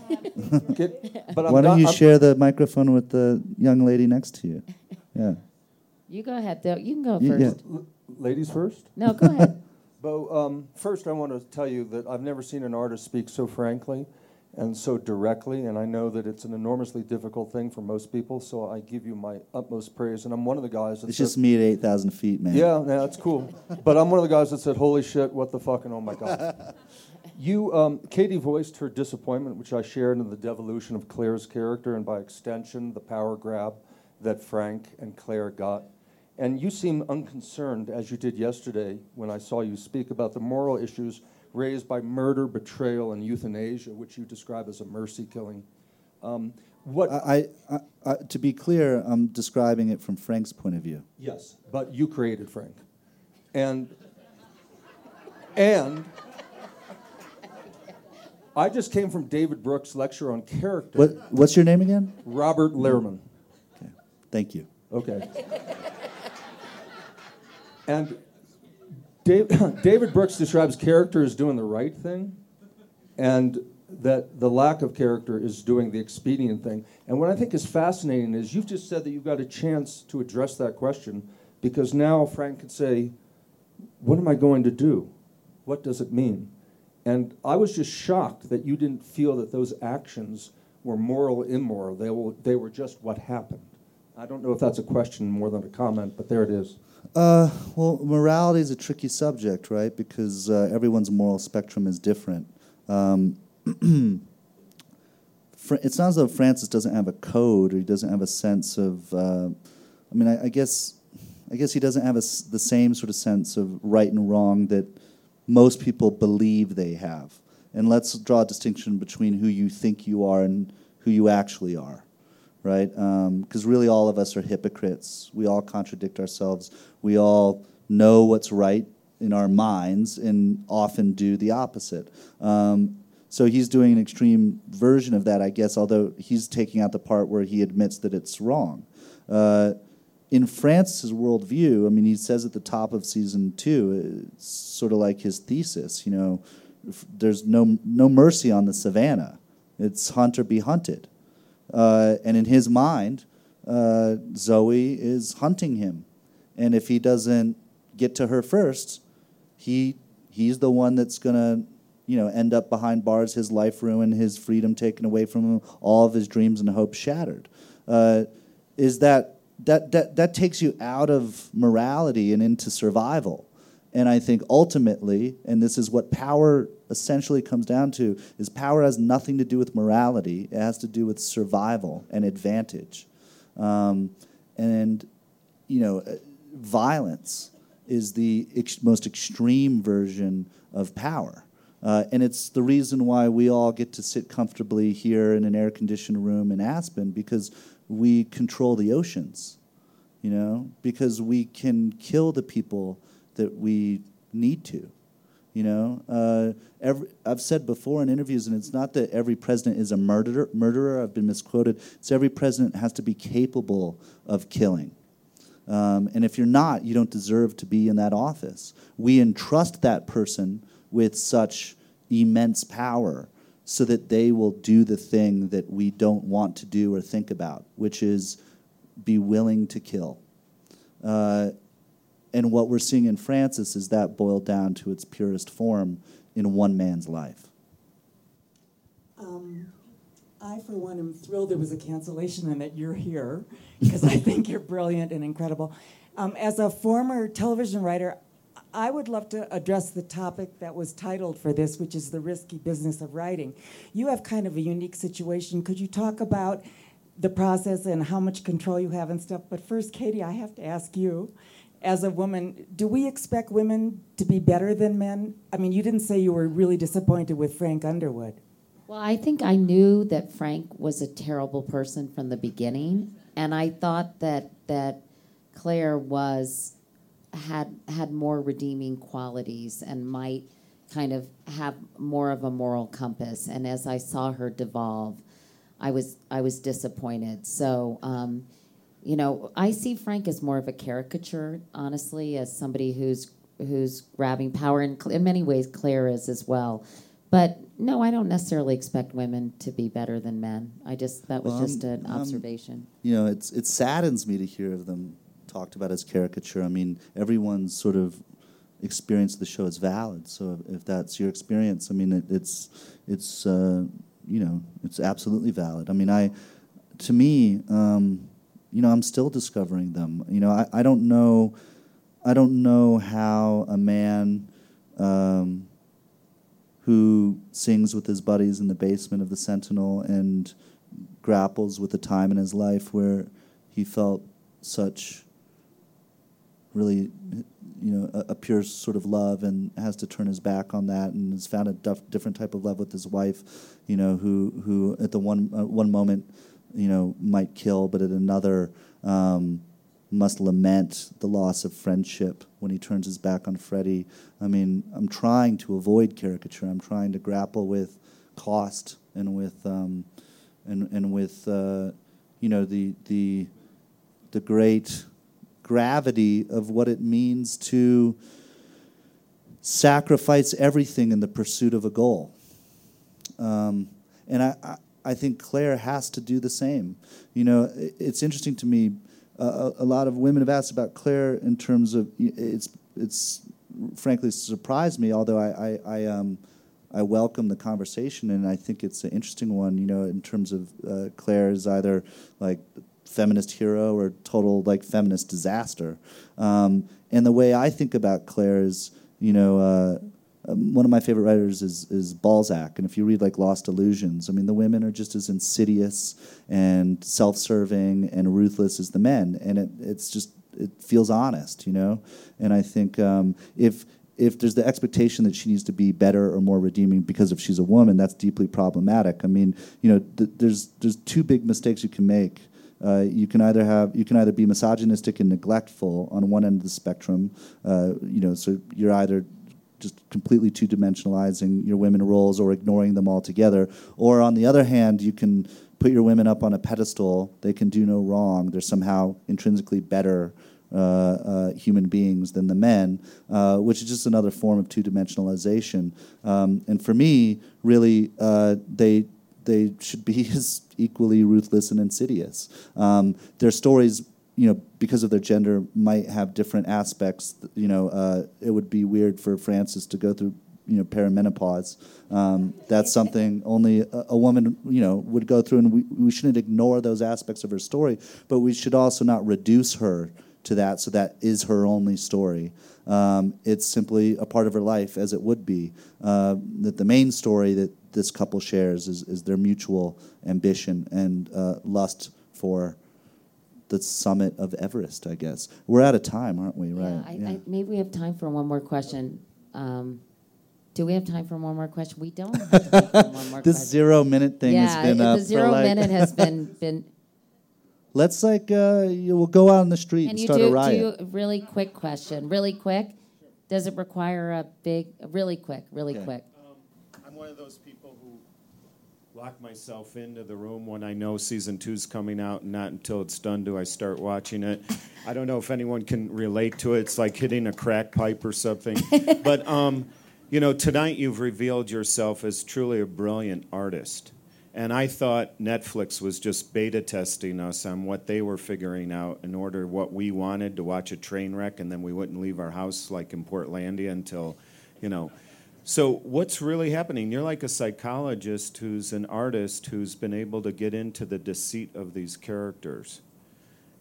Get, but I'm Why don't not, you I'm share the microphone with the young lady next to you? Yeah. You go ahead, though. You can go you, first. Yeah. L- ladies first? No, go ahead. Bo, um, first I want to tell you that I've never seen an artist speak so frankly and so directly, and I know that it's an enormously difficult thing for most people, so I give you my utmost praise, and I'm one of the guys that It's said, just me at eight thousand feet, man. Yeah, yeah, that's cool. But I'm one of the guys that said, holy shit, what the fuck, and oh my God. You, um, Katie voiced her disappointment, which I shared in the devolution of Claire's character, and by extension, the power grab that Frank and Claire got. And you seem unconcerned, as you did yesterday, when I saw you speak about the moral issues raised by murder, betrayal, and euthanasia, which you describe as a mercy killing. Um, what I, I, I, to be clear, I'm describing it from Frank's point of view. Yes, but you created Frank, and and I just came from David Brooks' lecture on character. What, what's your name again? Robert Lehrman. Okay, thank you. Okay, and. David Brooks describes character as doing the right thing, and that the lack of character is doing the expedient thing. And what I think is fascinating is you've just said that you've got a chance to address that question, because now Frank could say, what am I going to do? What does it mean? And I was just shocked that you didn't feel that those actions were moral, immoral. They were, they were just what happened. I don't know if that's a question more than a comment, but there it is. Uh, well, morality is a tricky subject, right? Because uh, everyone's moral spectrum is different. Um, it's not as though Francis doesn't have a code, or he doesn't have a sense of. Uh, I mean, I, I guess, I guess he doesn't have a, the same sort of sense of right and wrong that most people believe they have. And let's draw a distinction between who you think you are and who you actually are. Right? Because um, really all of us are hypocrites. We all contradict ourselves. We all know what's right in our minds and often do the opposite. Um, so he's doing an extreme version of that, I guess, although he's taking out the part where he admits that it's wrong. Uh, in Francis' worldview, I mean, he says at the top of season two, it's sort of like his thesis, you know, there's no, no mercy on the savannah. It's hunt or be hunted. Uh, and in his mind, uh, Zoe is hunting him. And if he doesn't get to her first, he he's the one that's gonna, you know, end up behind bars, his life ruined, his freedom taken away from him, all of his dreams and hopes shattered. Uh, is that, that that that takes you out of morality and into survival. And I think ultimately, and this is what power essentially comes down to, is power has nothing to do with morality. It has to do with survival and advantage. Um, and, you know, violence is the ex- most extreme version of power. Uh, and it's the reason why we all get to sit comfortably here in an air-conditioned room in Aspen, because we control the oceans, you know, because we can kill the people that we need to, you know. Uh, every, I've said before in interviews, and it's not that every president is a murderer. Murderer, I've been misquoted. It's every president has to be capable of killing. Um, and if you're not, you don't deserve to be in that office. We entrust that person with such immense power so that they will do the thing that we don't want to do or think about, which is be willing to kill. Uh, And what we're seeing in Francis is that boiled down to its purest form in one man's life. Um, I, for one, am thrilled there was a cancellation and that you're here, because I think you're brilliant and incredible. Um, as a former television writer, I would love to address the topic that was titled for this, which is the risky business of writing. You have kind of a unique situation. Could you talk about the process and how much control you have and stuff? But first, Katie, I have to ask you, as a woman, do we expect women to be better than men? I mean, you didn't say you were really disappointed with Frank Underwood. Well, I think I knew that Frank was a terrible person from the beginning, and I thought that that Claire was had had more redeeming qualities and might kind of have more of a moral compass. And as I saw her devolve, I was I was disappointed. So. Um, You know, I see Frank as more of a caricature, honestly, as somebody who's who's grabbing power, and in many ways Claire is as well. But no, I don't necessarily expect women to be better than men. I just that was um, just an observation. Um, you know, it's it saddens me to hear of them talked about as caricature. I mean, everyone's sort of experience of the show is valid. So if that's your experience, I mean, it, it's it's uh, you know, it's absolutely valid. I mean, I to me. Um, You know, I'm still discovering them. You know, I, I don't know, I don't know how a man um, who sings with his buddies in the basement of the Sentinel and grapples with a time in his life where he felt such really, you know, a, a pure sort of love and has to turn his back on that and has found a dif- different type of love with his wife, you know, who who at the one uh, one moment. You know, might kill, but at another um, must lament the loss of friendship when he turns his back on Freddie. I mean, I'm trying to avoid caricature. I'm trying to grapple with cost and with um, and and with uh, you know the the the great gravity of what it means to sacrifice everything in the pursuit of a goal. Um, and I. I I think Claire has to do the same. You know, it's interesting to me. Uh, a, a lot of women have asked about Claire in terms of it's. It's frankly surprised me. Although I, I, I um, I welcome the conversation, and I think it's an interesting one. You know, in terms of uh, Claire is either like feminist hero or total like feminist disaster. Um, and the way I think about Claire is, you know. Uh, Um, one of my favorite writers is, is Balzac, and if you read like Lost Illusions, I mean, the women are just as insidious and self-serving and ruthless as the men, and it it's just it feels honest, you know. And I think um, if if there's the expectation that she needs to be better or more redeeming because if she's a woman, that's deeply problematic. I mean, you know, th- there's there's two big mistakes you can make. Uh, you can either have you can either be misogynistic and neglectful on one end of the spectrum, uh, you know, so you're either just completely two-dimensionalizing your women roles or ignoring them altogether. Or on the other hand, you can put your women up on a pedestal. They can do no wrong. They're somehow intrinsically better uh, uh, human beings than the men, uh, which is just another form of two-dimensionalization. Um, and for me, really, uh, they they should be as equally ruthless and insidious. Um, their stories you know, because of their gender, might have different aspects. You know, uh, it would be weird for Frances to go through, you know, perimenopause. Um, that's something only a, a woman, you know, would go through, and we, we shouldn't ignore those aspects of her story, but we should also not reduce her to that, so that is her only story. Um, it's simply a part of her life, as it would be. Uh, that the main story that this couple shares is, is their mutual ambition and uh, lust for the summit of Everest, I guess. We're out of time, aren't we? Right. Yeah, I, yeah. I, maybe we have time for one more question. Um, Do we have time for one more question? We don't have time for one more question. This zero-minute thing yeah, has been Yeah, the zero-minute like has been... been. Let's, like, uh, you, we'll go out on the street and, and start do, a riot. Can you do a really quick question? Really quick? Does it require a big... Really quick, really okay. quick. Um, I'm one of those people who lock myself into the room when I know season two's coming out, and not until it's done do I start watching it. I don't know if anyone can relate to it. It's like hitting a crack pipe or something. But... um. You know, tonight you've revealed yourself as truly a brilliant artist. And I thought Netflix was just beta testing us on what they were figuring out in order what we wanted to watch a train wreck, and then we wouldn't leave our house like in Portlandia until, you know. So what's really happening? You're like a psychologist who's an artist who's been able to get into the deceit of these characters.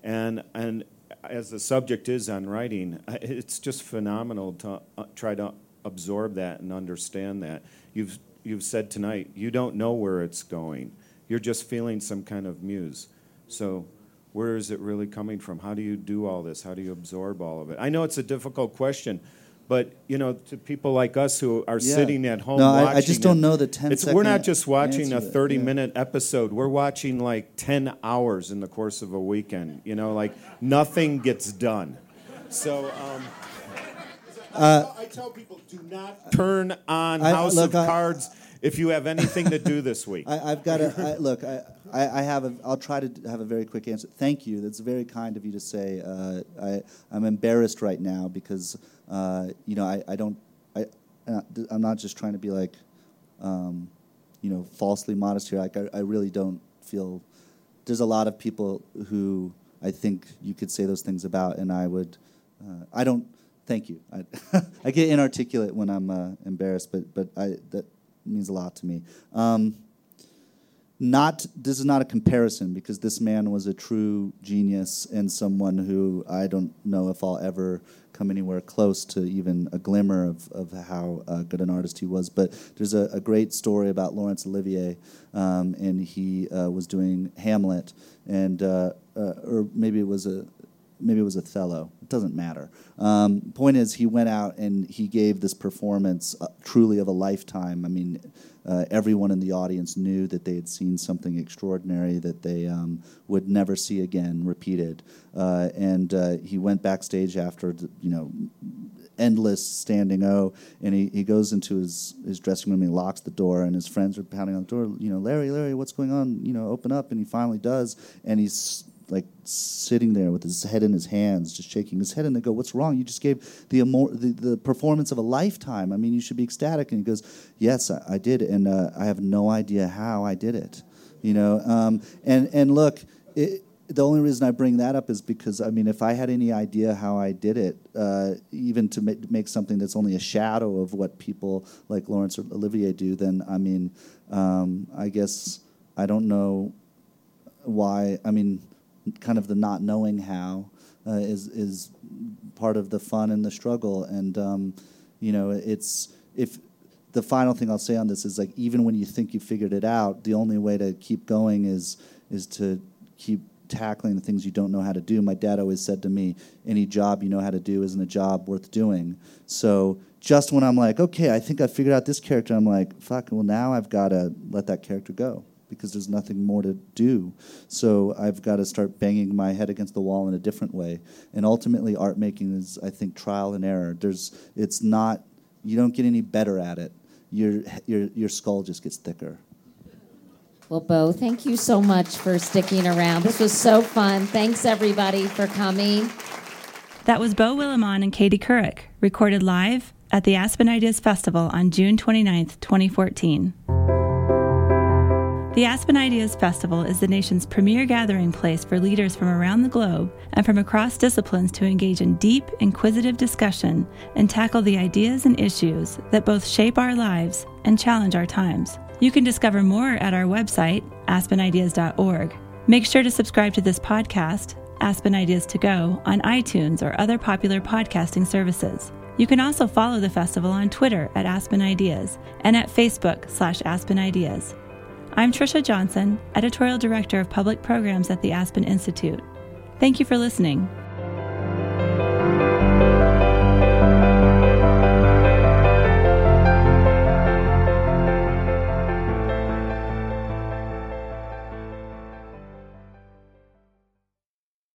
And and as the subject is on writing, it's just phenomenal to try to absorb that and understand that. You've you've said tonight you don't know where it's going. You're just feeling some kind of muse. So where is it really coming from? How do you do all this? How do you absorb all of it? I know it's a difficult question, but you know, to people like us who are yeah. sitting at home no, watching I, I just don't it, know the ten it's, second we're not just watching a thirty yeah. minute episode. We're watching like ten hours in the course of a weekend. You know, like nothing gets done. So um Uh, I tell people, do not turn on I, House look, of Cards I, if you have anything to do this week. I, I've got to look. I, I have. A, I'll try to have a very quick answer. Thank you. That's very kind of you to say. Uh, I, I'm embarrassed right now because uh, you know I, I don't. I I'm not just trying to be like, um, you know, falsely modest here. Like I, I really don't feel. There's a lot of people who I think you could say those things about, and I would. Uh, I don't. Thank you. I, I get inarticulate when I'm uh, embarrassed, but but I, that means a lot to me. Um, not this is not a comparison, because this man was a true genius and someone who I don't know if I'll ever come anywhere close to even a glimmer of, of how uh, good an artist he was. But there's a, a great story about Laurence Olivier, um, and he uh, was doing Hamlet, and uh, uh, or maybe it was a. Maybe it was Othello. It doesn't matter. Um, point is, he went out and he gave this performance uh, truly of a lifetime. I mean, uh, everyone in the audience knew that they had seen something extraordinary that they um, would never see again repeated. Uh, and uh, he went backstage after, you know, endless standing O, and he, he goes into his, his dressing room, and he locks the door, and his friends are pounding on the door, you know, Larry, Larry, what's going on? You know, open up. And he finally does, and he's... like sitting there with his head in his hands, just shaking his head, and they go, "What's wrong? You just gave the amor- the, the performance of a lifetime. I mean, you should be ecstatic." And he goes, "Yes, I, I did, and uh, I have no idea how I did it." You know, um, and and look, it, the only reason I bring that up is because I mean, if I had any idea how I did it, uh, even to ma- make something that's only a shadow of what people like Laurence or Olivier do, then I mean, um, I guess I don't know why. I mean. Kind of the not knowing how uh, is is part of the fun and the struggle, and um, you know it's if the final thing I'll say on this is like even when you think you figured it out, the only way to keep going is is to keep tackling the things you don't know how to do. My dad always said to me, "Any job you know how to do isn't a job worth doing." So just when I'm like, "Okay, I think I figured out this character," I'm like, "Fuck! Well, now I've got to let that character go." Because there's nothing more to do. So I've got to start banging my head against the wall in a different way. And ultimately, art making is, I think, trial and error. There's, it's not, you don't get any better at it. Your, your, your skull just gets thicker. Well, Beau, thank you so much for sticking around. This was so fun. Thanks, everybody, for coming. That was Beau Willimon and Katie Couric, recorded live at the Aspen Ideas Festival on June twenty-ninth, twenty fourteen. The Aspen Ideas Festival is the nation's premier gathering place for leaders from around the globe and from across disciplines to engage in deep, inquisitive discussion and tackle the ideas and issues that both shape our lives and challenge our times. You can discover more at our website, aspen ideas dot org. Make sure to subscribe to this podcast, Aspen Ideas To Go, on iTunes or other popular podcasting services. You can also follow the festival on Twitter at Aspen Ideas and at Facebook slash Aspen Ideas. I'm Tricia Johnson, Editorial Director of Public Programs at the Aspen Institute. Thank you for listening.